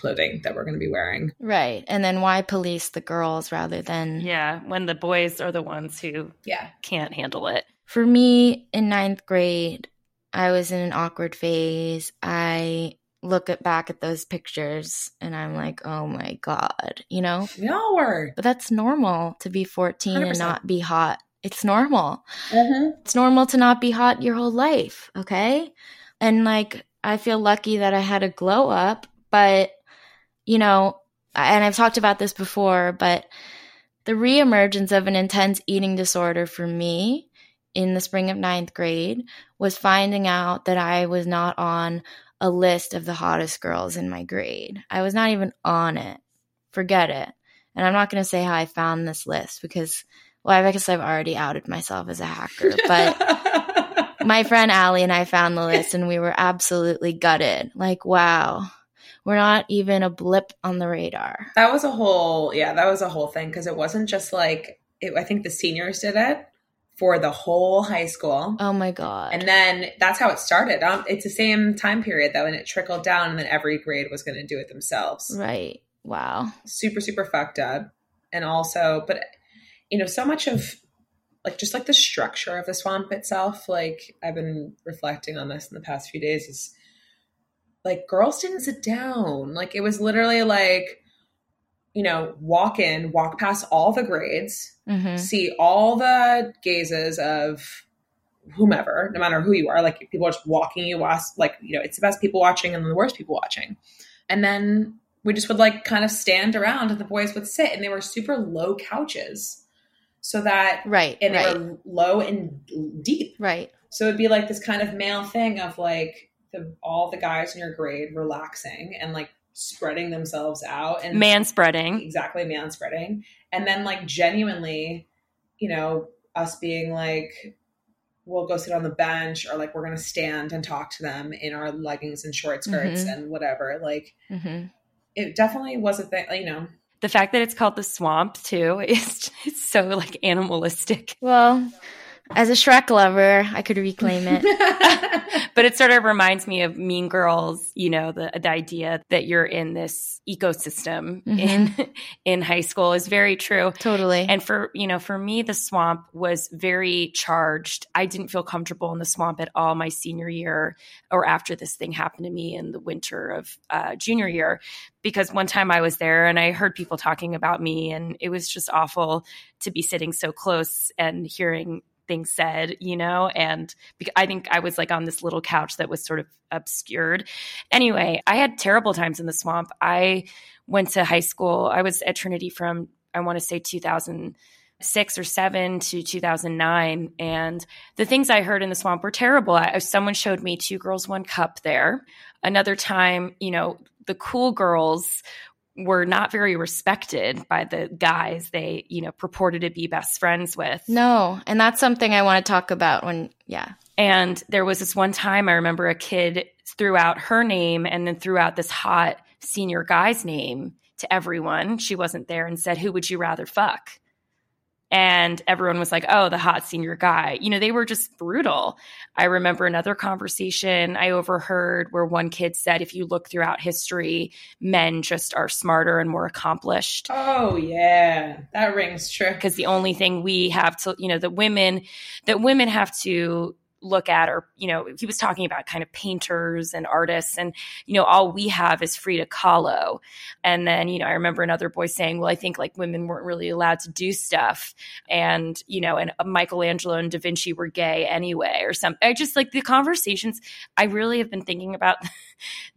clothing that we're going to be wearing. Right. And then why police the girls rather than. Yeah. When the boys are the ones who yeah. can't handle it. For me in ninth grade, I was in an awkward phase. I look at back at those pictures and I'm like, oh my God, you know? No word. But that's normal to be fourteen one hundred percent. And not be hot. It's normal. Mm-hmm. It's normal to not be hot your whole life, okay? And like, I feel lucky that I had a glow up, but, you know, and I've talked about this before, but the reemergence of an intense eating disorder for me in the spring of ninth grade was finding out that I was not on a list of the hottest girls in my grade. I was not even on it. Forget it. And I'm not going to say how I found this list because, well, I guess I've already outed myself as a hacker. But my friend Allie and I found the list and we were absolutely gutted. Like, wow, we're not even a blip on the radar. That was a whole, yeah, that was a whole thing because it wasn't just like, it, I think the seniors did it. For the whole high school. Oh my God. And then that's how it started. Um, it's the same time period though, and it trickled down, and then every grade was going to do it themselves. Right. Wow. Super, super fucked up. And also, but you know, so much of like, just like the structure of the swamp itself, like I've been reflecting on this in the past few days, is like girls didn't sit down. Like it was literally like, you know, walk in, walk past all the grades, mm-hmm. see all the gazes of whomever, no matter who you are, like people are just walking you, like, you know, it's the best people watching and the worst people watching. And then we just would like kind of stand around and the boys would sit, and they were super low couches so that, right, and right. they were low and deep. Right. So it'd be like this kind of male thing of like the, all the guys in your grade relaxing and like, spreading themselves out and man spreading exactly man spreading and then like genuinely, you know, us being like, we'll go sit on the bench, or like we're gonna stand and talk to them in our leggings and short skirts mm-hmm. and whatever, like mm-hmm. it definitely was a thing, you know. The fact that it's called the swamp, too, is it's so, like, animalistic. Well, as a Shrek lover, I could reclaim it. But it sort of reminds me of Mean Girls, you know, the the idea that you're in this ecosystem mm-hmm. in in high school is very true. Totally. And for, you know, for me, the swamp was very charged. I didn't feel comfortable in the swamp at all my senior year or after this thing happened to me in the winter of uh, junior year. Because one time I was there and I heard people talking about me and it was just awful to be sitting so close and hearing things said, you know, and I think I was like on this little couch that was sort of obscured. Anyway, I had terrible times in the swamp. I went to high school. I was at Trinity from, I want to say two thousand six or seven to two thousand nine. And the things I heard in the swamp were terrible. I, someone showed me Two Girls, One Cup there. Another time, you know, the cool girls were not very respected by the guys they, you know, purported to be best friends with. No. And that's something I want to talk about when, yeah. And there was this one time I remember a kid threw out her name and then threw out this hot senior guy's name to everyone. She wasn't there and said, "Who would you rather fuck?" And everyone was like, "Oh, the hot senior guy." You know, they were just brutal. I remember another conversation I overheard where one kid said, "If you look throughout history, men just are smarter and more accomplished." Oh, yeah. That rings true. Because the only thing we have to, you know, the women, that women have to look at are, you know, he was talking about kind of painters and artists and, you know, all we have is Frida Kahlo. And then, you know, I remember another boy saying, "Well, I think like women weren't really allowed to do stuff." And, you know, and Michelangelo and Da Vinci were gay anyway or something. I just like the conversations, I really have been thinking about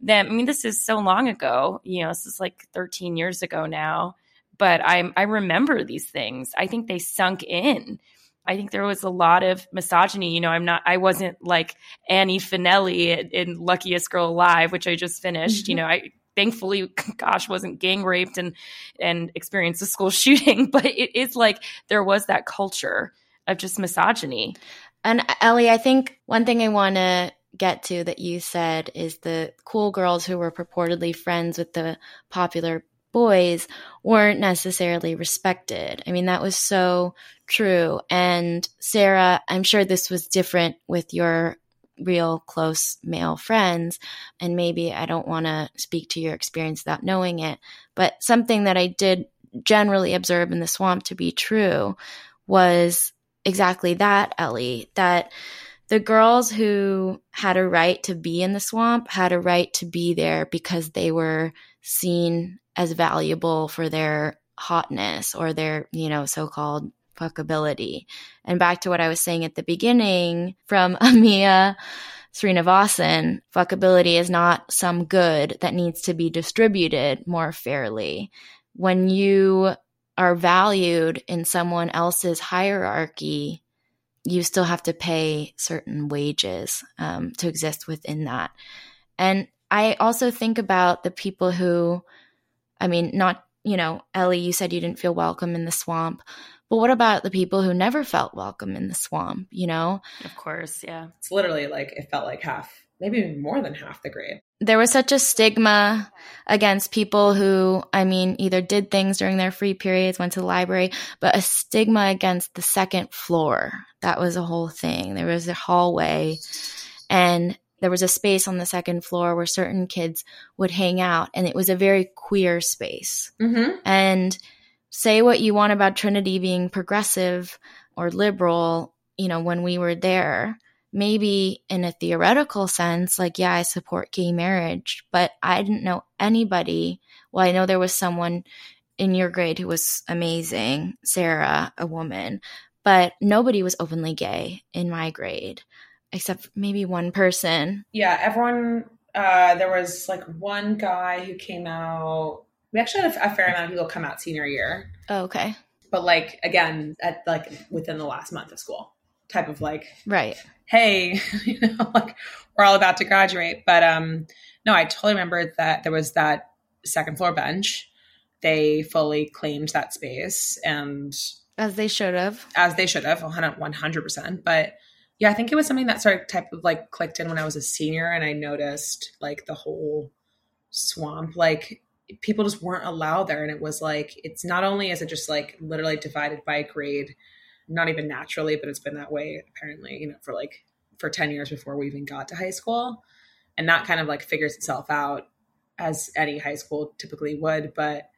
them. I mean, this is so long ago, you know, this is like thirteen years ago now, but I'm, I remember these things. I think they sunk in. I think there was a lot of misogyny. You know, I'm not, I wasn't like Annie Finelli in, in Luckiest Girl Alive, which I just finished. Mm-hmm. You know, I thankfully, gosh, wasn't gang raped and, and experienced a school shooting, but it is like there was that culture of just misogyny. And Ellie, I think one thing I want to get to that you said is the cool girls who were purportedly friends with the popular boys weren't necessarily respected. I mean, that was so true. And Sara, I'm sure this was different with your real close male friends. And maybe I don't want to speak to your experience without knowing it. But something that I did generally observe in the swamp to be true was exactly that, Ellie, that the girls who had a right to be in the swamp had a right to be there because they were seen as valuable for their hotness or their, you know, so-called fuckability. And back to what I was saying at the beginning from Amia Srinivasan, fuckability is not some good that needs to be distributed more fairly. When you are valued in someone else's hierarchy, you still have to pay certain wages um, to exist within that. And I also think about the people who I mean, not, you know, Ellie, you said you didn't feel welcome in the swamp, but what about the people who never felt welcome in the swamp, you know? Of course, yeah. It's literally like, it felt like half, maybe even more than half the grade. There was such a stigma against people who, I mean, either did things during their free periods, went to the library, but a stigma against the second floor. That was a whole thing. There was a hallway and there was a space on the second floor where certain kids would hang out, and it was a very queer space. Mm-hmm. And say what you want about Trinity being progressive or liberal, you know, when we were there, maybe in a theoretical sense, like, yeah, I support gay marriage, but I didn't know anybody. Well, I know there was someone in your grade who was amazing, Sara, a woman, but nobody was openly gay in my grade. Except maybe one person. Yeah, everyone, uh, there was like one guy who came out. We actually had a, a fair amount of people come out senior year. Oh, okay. But like, again, at like within the last month of school type of like, right. Hey, you know, like we're all about to graduate. But um, no, I totally remember that there was that second floor bench. They fully claimed that space. And as they should have. As they should have, one hundred percent. But yeah, I think it was something that sort of type of like clicked in when I was a senior and I noticed like the whole swamp, like people just weren't allowed there. And it was like, it's not only is it just like literally divided by grade, not even naturally, but it's been that way apparently, you know, for like for ten years before we even got to high school. And that kind of like figures itself out as any high school typically would. But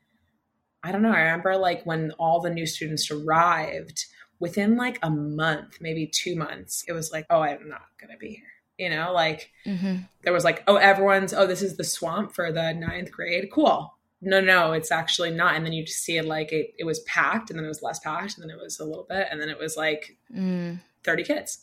I don't know. I remember like when all the new students arrived within like a month, maybe two months, it was like, oh, I'm not going to be here. You know, like mm-hmm. there was like, oh, everyone's, oh, this is the swamp for the ninth grade. Cool. No, no, it's actually not. And then you just see it like it, it was packed, and then it was less packed, and then it was a little bit. And then it was like mm. thirty kids,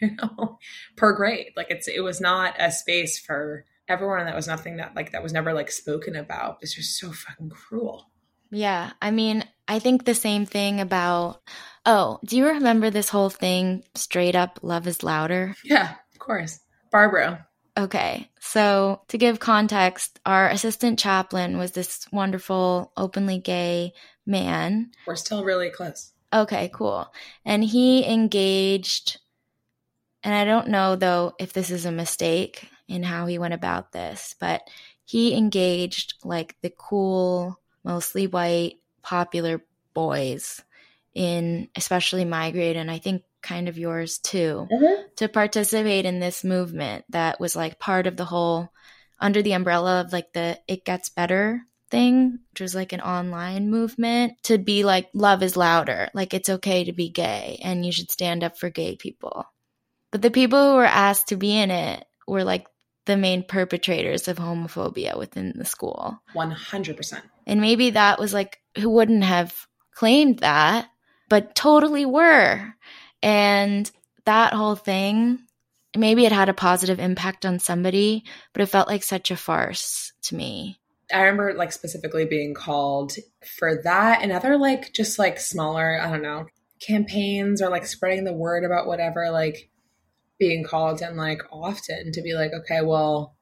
you know, per grade. Like it's, it was not a space for everyone. And that was nothing that like, that was never like spoken about. It's just so fucking cruel. Yeah. I mean, I think the same thing about, oh, do you remember this whole thing, Straight Up Love Is Louder? Yeah. Of course. Barbara. Okay. So to give context, our assistant chaplain was this wonderful, openly gay man. We're still really close. Okay, cool. And he engaged, and I don't know though if this is a mistake in how he went about this, but he engaged like the cool, mostly white, popular boys in especially my grade, and I think kind of yours too, mm-hmm. to participate in this movement that was like part of the whole under the umbrella of like the It Gets Better thing, which was like an online movement to be like, love is louder. Like it's okay to be gay and you should stand up for gay people. But the people who were asked to be in it were like the main perpetrators of homophobia within the school. one hundred percent. And maybe that was like, who wouldn't have claimed that, but totally were. And that whole thing, maybe it had a positive impact on somebody, but it felt like such a farce to me. I remember like specifically being called for that and other like just like smaller, I don't know, campaigns or like spreading the word about whatever, like being called in like often to be like, okay, well,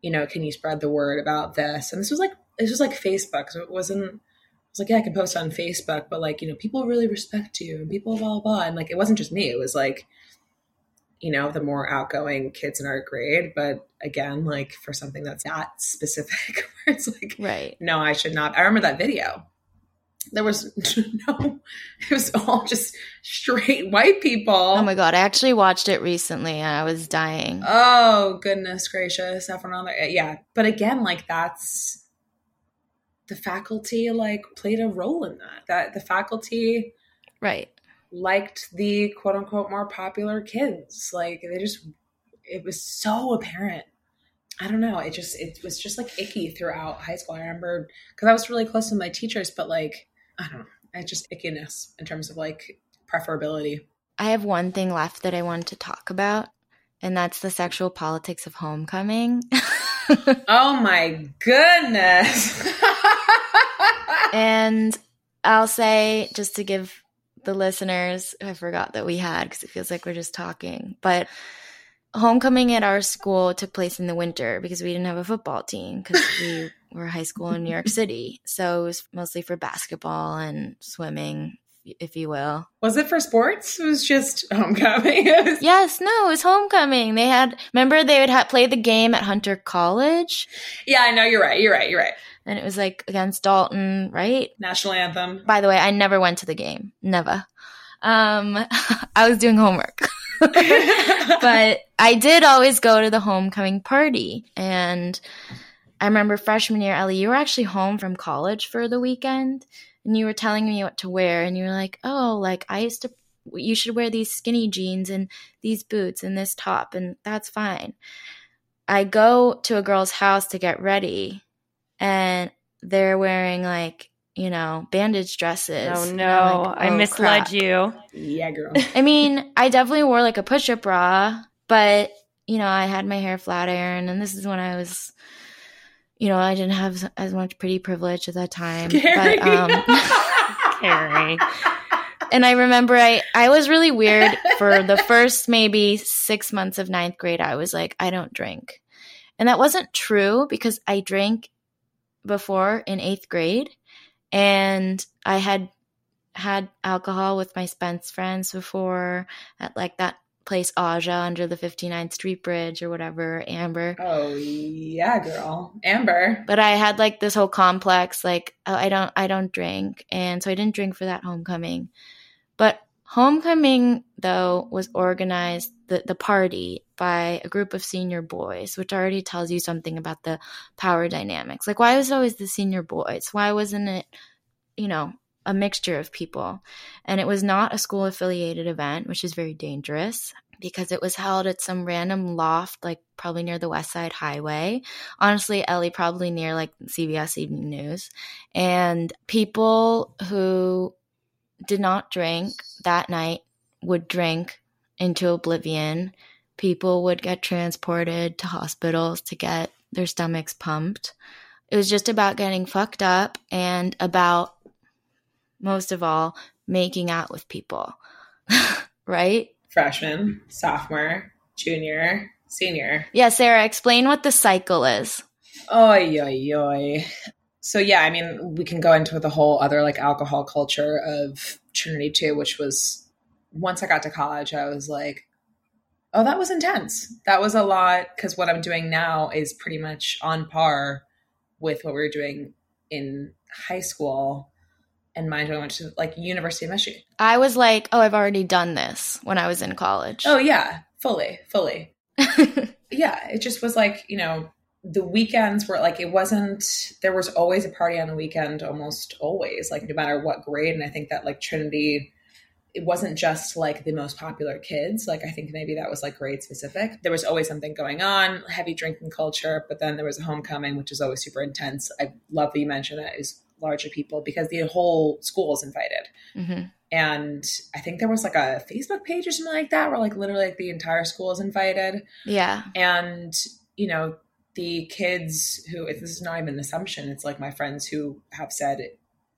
you know, can you spread the word about this? And this was like, this was like Facebook. So it wasn't. I was like, yeah, I can post on Facebook, but like, you know, people really respect you and people blah, blah, blah. And like, it wasn't just me. It was like, you know, the more outgoing kids in our grade. But again, like for something that's that specific, where it's like, right. No, I should not. I remember that video. There was no, it was all just straight white people. Oh my God. I actually watched it recently and I was dying. Oh, goodness gracious. Everyone on there. Yeah. But again, like that's, the faculty like played a role in that, that the faculty right liked the quote unquote more popular kids. Like they just, it was so apparent. I don't know. It just, it was just like icky throughout high school. I remember because I was really close to my teachers, but like, I don't know. It's just ickiness in terms of like preferability. I have one thing left that I wanted to talk about, and that's the sexual politics of homecoming. Oh my goodness. And I'll say, just to give the listeners, I forgot that we had because it feels like we're just talking, but homecoming at our school took place in the winter because we didn't have a football team because we were high school in New York City. So it was mostly for basketball and swimming, if you will. Was it for sports? It was just homecoming. Yes, no, it was homecoming. They had, remember they would ha- play the game at Hunter College? Yeah, I know. You're right. You're right. You're right. And it was like against Dalton, right? National anthem. By the way, I never went to the game. Never. Um, I was doing homework. But I did always go to the homecoming party. And I remember freshman year, Ellie, you were actually home from college for the weekend. And you were telling me what to wear, and you were like, oh, like I used to, you should wear these skinny jeans and these boots and this top, and that's fine. I go to a girl's house to get ready, and they're wearing like, you know, bandage dresses. Oh, no, like, oh, I misled crap. You. Yeah, girl. I mean, I definitely wore like a push-up bra, but, you know, I had my hair flat iron, and this is when I was – you know, I didn't have as much pretty privilege at that time. Scary. But, um, Scary. And I remember I, I was really weird for the first maybe six months of ninth grade. I was like, I don't drink. And that wasn't true because I drank before in eighth grade. And I had had alcohol with my Spence friends before at like that place Aja under the fifty-ninth Street Bridge or whatever, Amber. Oh, yeah, girl. Amber. But I had like this whole complex, like, oh, I don't, I don't drink. And so I didn't drink for that homecoming. But homecoming, though, was organized, the, the party, by a group of senior boys, which already tells you something about the power dynamics. Like, why was it always the senior boys? Why wasn't it, you know, a mixture of people? And it was not a school-affiliated event, which is very dangerous because it was held at some random loft, like probably near the West Side Highway. Honestly, Ellie, probably near like C B S Evening News. And people who did not drink that night would drink into oblivion. People would get transported to hospitals to get their stomachs pumped. It was just about getting fucked up and about, most of all, making out with people, right? Freshman, sophomore, junior, senior. Yeah, Sara, explain what the cycle is. Oy, oy, oy. So, yeah, I mean, we can go into the whole other, like, alcohol culture of Trinity, too, which was, once I got to college, I was like, oh, that was intense. That was a lot, because what I'm doing now is pretty much on par with what we were doing in high school. And mind you, I went to, like, University of Michigan. I was like, oh, I've already done this when I was in college. Oh, yeah. Fully. Fully. Yeah. It just was like, you know, the weekends were like, it wasn't, there was always a party on the weekend, almost always, like no matter what grade. And I think that like Trinity, it wasn't just like the most popular kids. Like I think maybe that was like grade specific. There was always something going on, heavy drinking culture. But then there was a homecoming, which is always super intense. I love that you mentioned that. It was larger people because the whole school is invited. Mm-hmm. And I think there was like a Facebook page or something like that where like literally like the entire school is invited. Yeah. And, you know, the kids who, if this is not even an assumption, it's like my friends who have said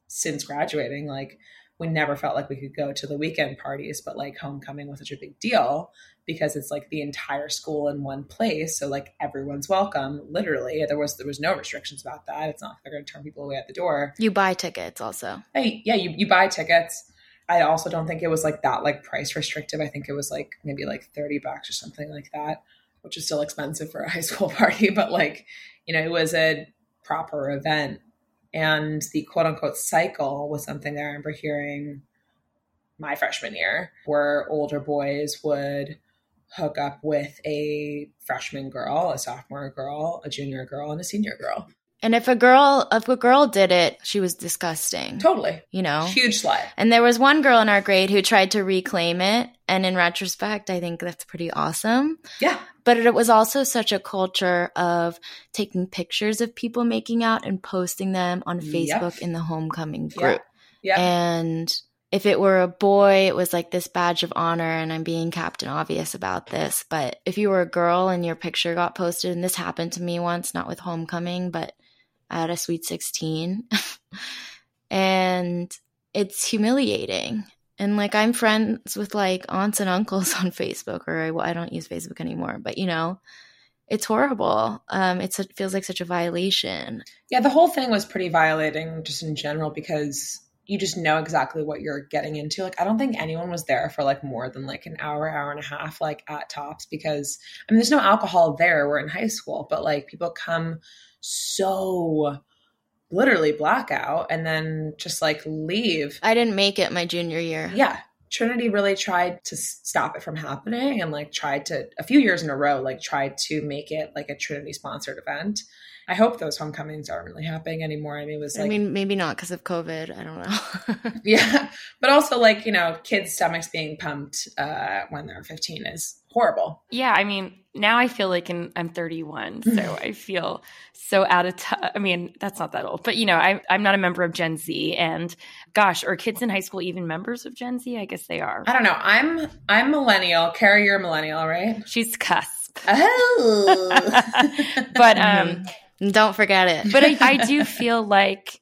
since graduating, like we never felt like we could go to the weekend parties, but like homecoming was such a big deal because it's like the entire school in one place. So like everyone's welcome. Literally there was, there was no restrictions about that. It's not like they're going to turn people away at the door. You buy tickets also. Hey, yeah. You, you buy tickets. I also don't think it was like that, like price restrictive. I think it was like maybe like thirty bucks or something like that, which is still expensive for a high school party, but like, you know, it was a proper event. And the quote unquote cycle was something that I remember hearing my freshman year, where older boys would hook up with a freshman girl, a sophomore girl, a junior girl, and a senior girl. And if a girl, if a girl did it, she was disgusting. Totally. You know? Huge slut. And there was one girl in our grade who tried to reclaim it. And in retrospect, I think that's pretty awesome. Yeah. But it was also such a culture of taking pictures of people making out and posting them on Facebook. Yep. In the homecoming group. Yeah. Yep. And if it were a boy, it was like this badge of honor, and I'm being Captain Obvious about this. But if you were a girl and your picture got posted, and this happened to me once, not with homecoming, but at a sweet sixteen. And it's humiliating. And like I'm friends with like aunts and uncles on Facebook, or I, well, I don't use Facebook anymore, but you know, it's horrible. Um, it's, it feels like such a violation. Yeah. The whole thing was pretty violating just in general, because you just know exactly what you're getting into. Like, I don't think anyone was there for like more than like an hour, hour and a half, like at tops, because I mean, there's no alcohol there. We're in high school, but like people come so literally blackout and then just like leave. I didn't make it my junior year. Yeah. Trinity really tried to stop it from happening and like tried to, a few years in a row, like tried to make it like a Trinity sponsored event. I hope those homecomings aren't really happening anymore. I mean, it was like, I mean, maybe not because of COVID. I don't know. Yeah. But also like, you know, kids' stomachs being pumped uh, when they're fifteen is horrible. Yeah. I mean, now I feel like in, I'm thirty-one, so I feel so out of touch. I mean, that's not that old, but you know, I, I'm not a member of Gen Z, and gosh, are kids in high school even members of Gen Z? I guess they are. I don't know. I'm, I'm millennial. Carrie, you're a millennial, right? She's cusp. Oh. But, um, don't forget it. But I, I do feel like,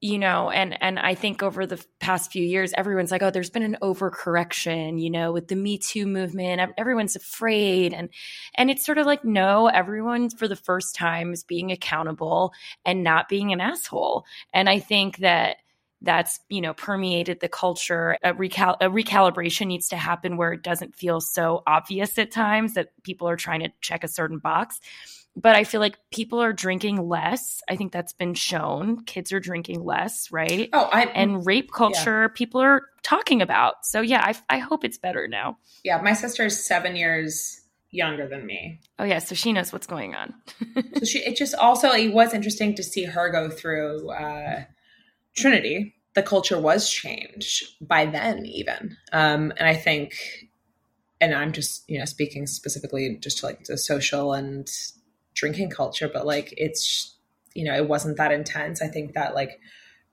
you know, and, and I think over the past few years, everyone's like, oh, there's been an overcorrection, you know, with the Me Too movement, everyone's afraid. And, and it's sort of like, no, everyone for the first time is being accountable and not being an asshole. And I think that that's, you know, permeated the culture. A, recal- a recalibration needs to happen where it doesn't feel so obvious at times that people are trying to check a certain box. But I feel like people are drinking less. I think that's been shown. Kids are drinking less, right? Oh, I, and rape culture, yeah. people are talking about. So yeah, I, I hope it's better now. Yeah, my sister is seven years younger than me. Oh yeah, so she knows what's going on. So she, it just also it was interesting to see her go through uh, Trinity. The culture was changed by then, even, um, and I think, and I'm just you know speaking specifically just to like the social and drinking culture, but like it's, you know, it wasn't that intense. I think that like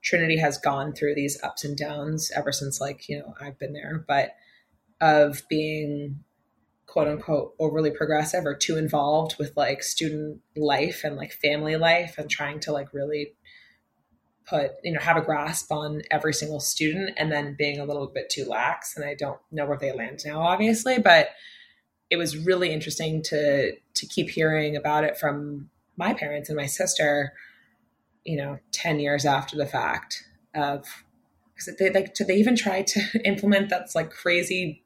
Trinity has gone through these ups and downs ever since like, you know, I've been there, but of being quote unquote overly progressive or too involved with like student life and like family life and trying to like really put, you know, have a grasp on every single student and then being a little bit too lax. And I don't know where they land now, obviously, but it was really interesting to to keep hearing about it from my parents and my sister, you know, ten years after the fact of, because they like, do they even try to implement that's like crazy,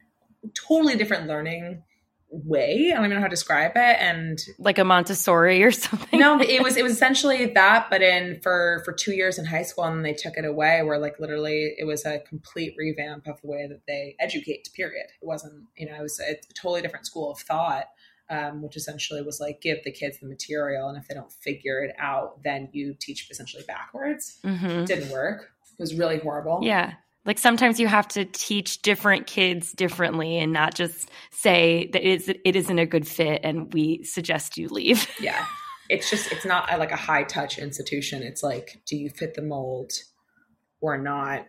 totally different learning way? I don't even know how to describe it. And like a Montessori or something. No, it was, it was essentially that, but in for, for two years in high school, and they took it away where like literally it was a complete revamp of the way that they educate, period. It wasn't, you know, it was a totally different school of thought, um, which essentially was like, give the kids the material. And if they don't figure it out, then you teach essentially backwards. Mm-hmm. It didn't work. It was really horrible. Yeah. Like sometimes you have to teach different kids differently and not just say that it, is, it isn't a good fit and we suggest you leave. Yeah. It's just, it's not a, like a high touch institution. It's like, do you fit the mold or not?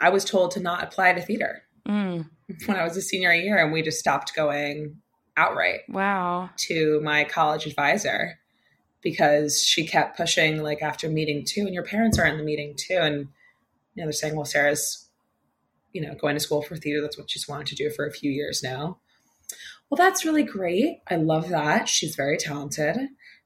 I was told to not apply to theater mm. when I was a senior year, and we just stopped going outright. Wow. To my college advisor because she kept pushing like after meeting two, and your parents are in the meeting too. And, you know, they're saying, well, Sarah's, you know, going to school for theater. That's what she's wanted to do for a few years now. Well, that's really great. I love that. She's very talented.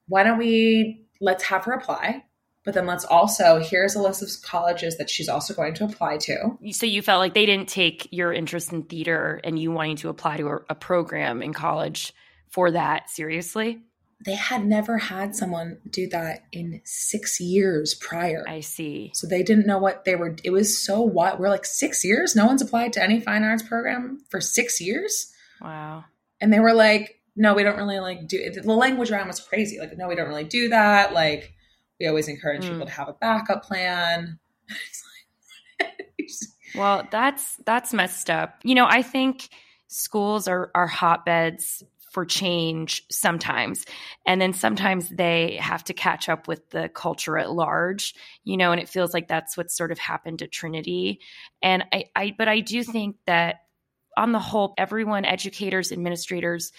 Why don't we, let's have her apply, but then let's also, here's a list of colleges that she's also going to apply to. So you felt like they didn't take your interest in theater and you wanting to apply to a, a program in college for that seriously? They had never had someone do that in six years prior. I see. So they didn't know what they were. It was so what? We're like six years? No one's applied to any fine arts program for six years? Wow. And they were like, no, we don't really like do it. The language around was crazy. Like, no, we don't really do that. Like, we always encourage mm. people to have a backup plan. Well, that's, that's messed up. You know, I think schools are, are hotbeds for change sometimes. And then sometimes they have to catch up with the culture at large, you know, and it feels like that's what sort of happened to Trinity. And I, I but I do think that on the whole, everyone, educators, administrators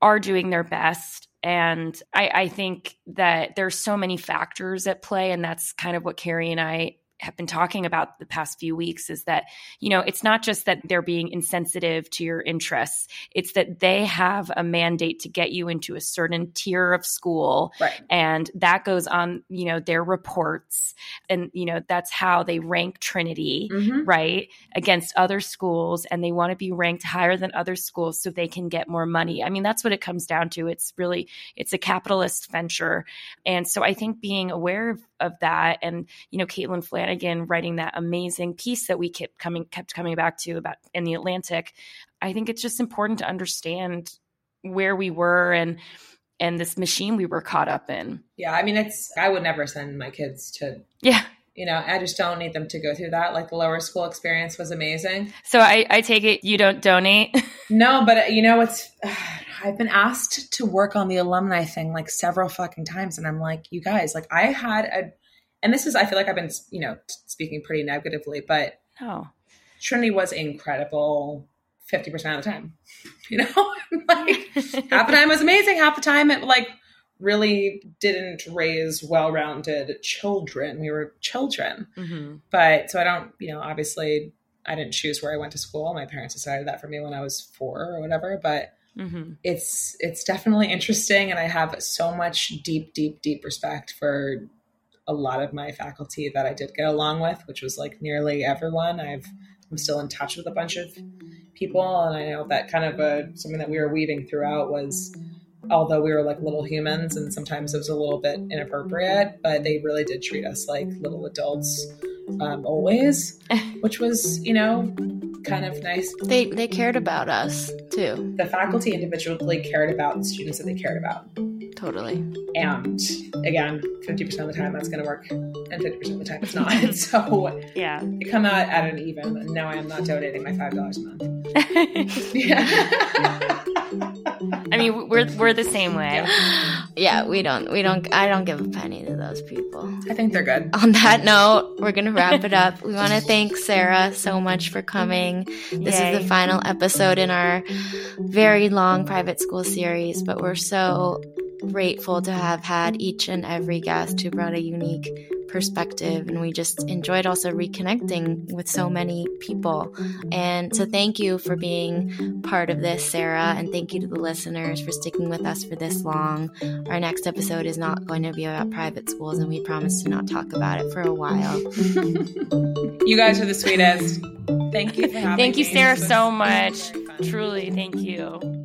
are doing their best. And I, I think that there's so many factors at play. And that's kind of what Carrie and I have been talking about the past few weeks is that, you know, it's not just that they're being insensitive to your interests. It's that they have a mandate to get you into a certain tier of school. Right. And that goes on, you know, their reports and, you know, that's how they rank Trinity, mm-hmm. right, against other schools. And they want to be ranked higher than other schools so they can get more money. I mean, that's what it comes down to. It's really, it's a capitalist venture. And so I think being aware of, of that and, you know, Caitlin Flanagan again, writing that amazing piece that we kept coming kept coming back to about in the Atlantic, I think it's just important to understand where we were and and this machine we were caught up in. Yeah, I mean, it's I would never send my kids to yeah. You know, I just don't need them to go through that. Like the lower school experience was amazing. So I, I take it you don't donate? No, but you know, it's, uh, I've been asked to work on the alumni thing like several fucking times, and I'm like, you guys, like I had a. And this is, I feel like I've been, you know, speaking pretty negatively, but oh. Trinity was incredible fifty percent of the time, you know, like half the time was amazing. Half the time it like really didn't raise well-rounded children. We were children, mm-hmm. but so I don't, you know, obviously I didn't choose where I went to school. My parents decided that for me when I was four or whatever, but mm-hmm. it's, it's definitely interesting. And I have so much deep, deep, deep respect for a lot of my faculty that I did get along with, which was like nearly everyone. I've, I'm still in touch with a bunch of people. And I know that kind of a, something that we were weaving throughout was, although we were like little humans and sometimes it was a little bit inappropriate, but they really did treat us like little adults um, always, which was, you know, kind of nice. They they cared about us too. The faculty individually cared about the students that they cared about. Totally. And again, fifty percent of the time that's going to work and fifty percent of the time it's not. So yeah, they come out at an even, and now I am not donating my five dollars a month. Yeah. I mean, we're we're the same way. Yeah, we don't we don't I don't give a penny to those people. I think they're good. On that note, we're gonna wrap it up. We want to thank Sara so much for coming. This Yay. is the final episode in our very long private school series, but we're so grateful to have had each and every guest who brought a unique perspective, and we just enjoyed also reconnecting with so many people. And so thank you for being part of this, Sara, and thank you to the listeners for sticking with us for this long. Our next episode is not going to be about private schools, and we promise to not talk about it for a while. You guys are the sweetest. Thank you for having me. Thank you, Sara, so much. Truly, thank you.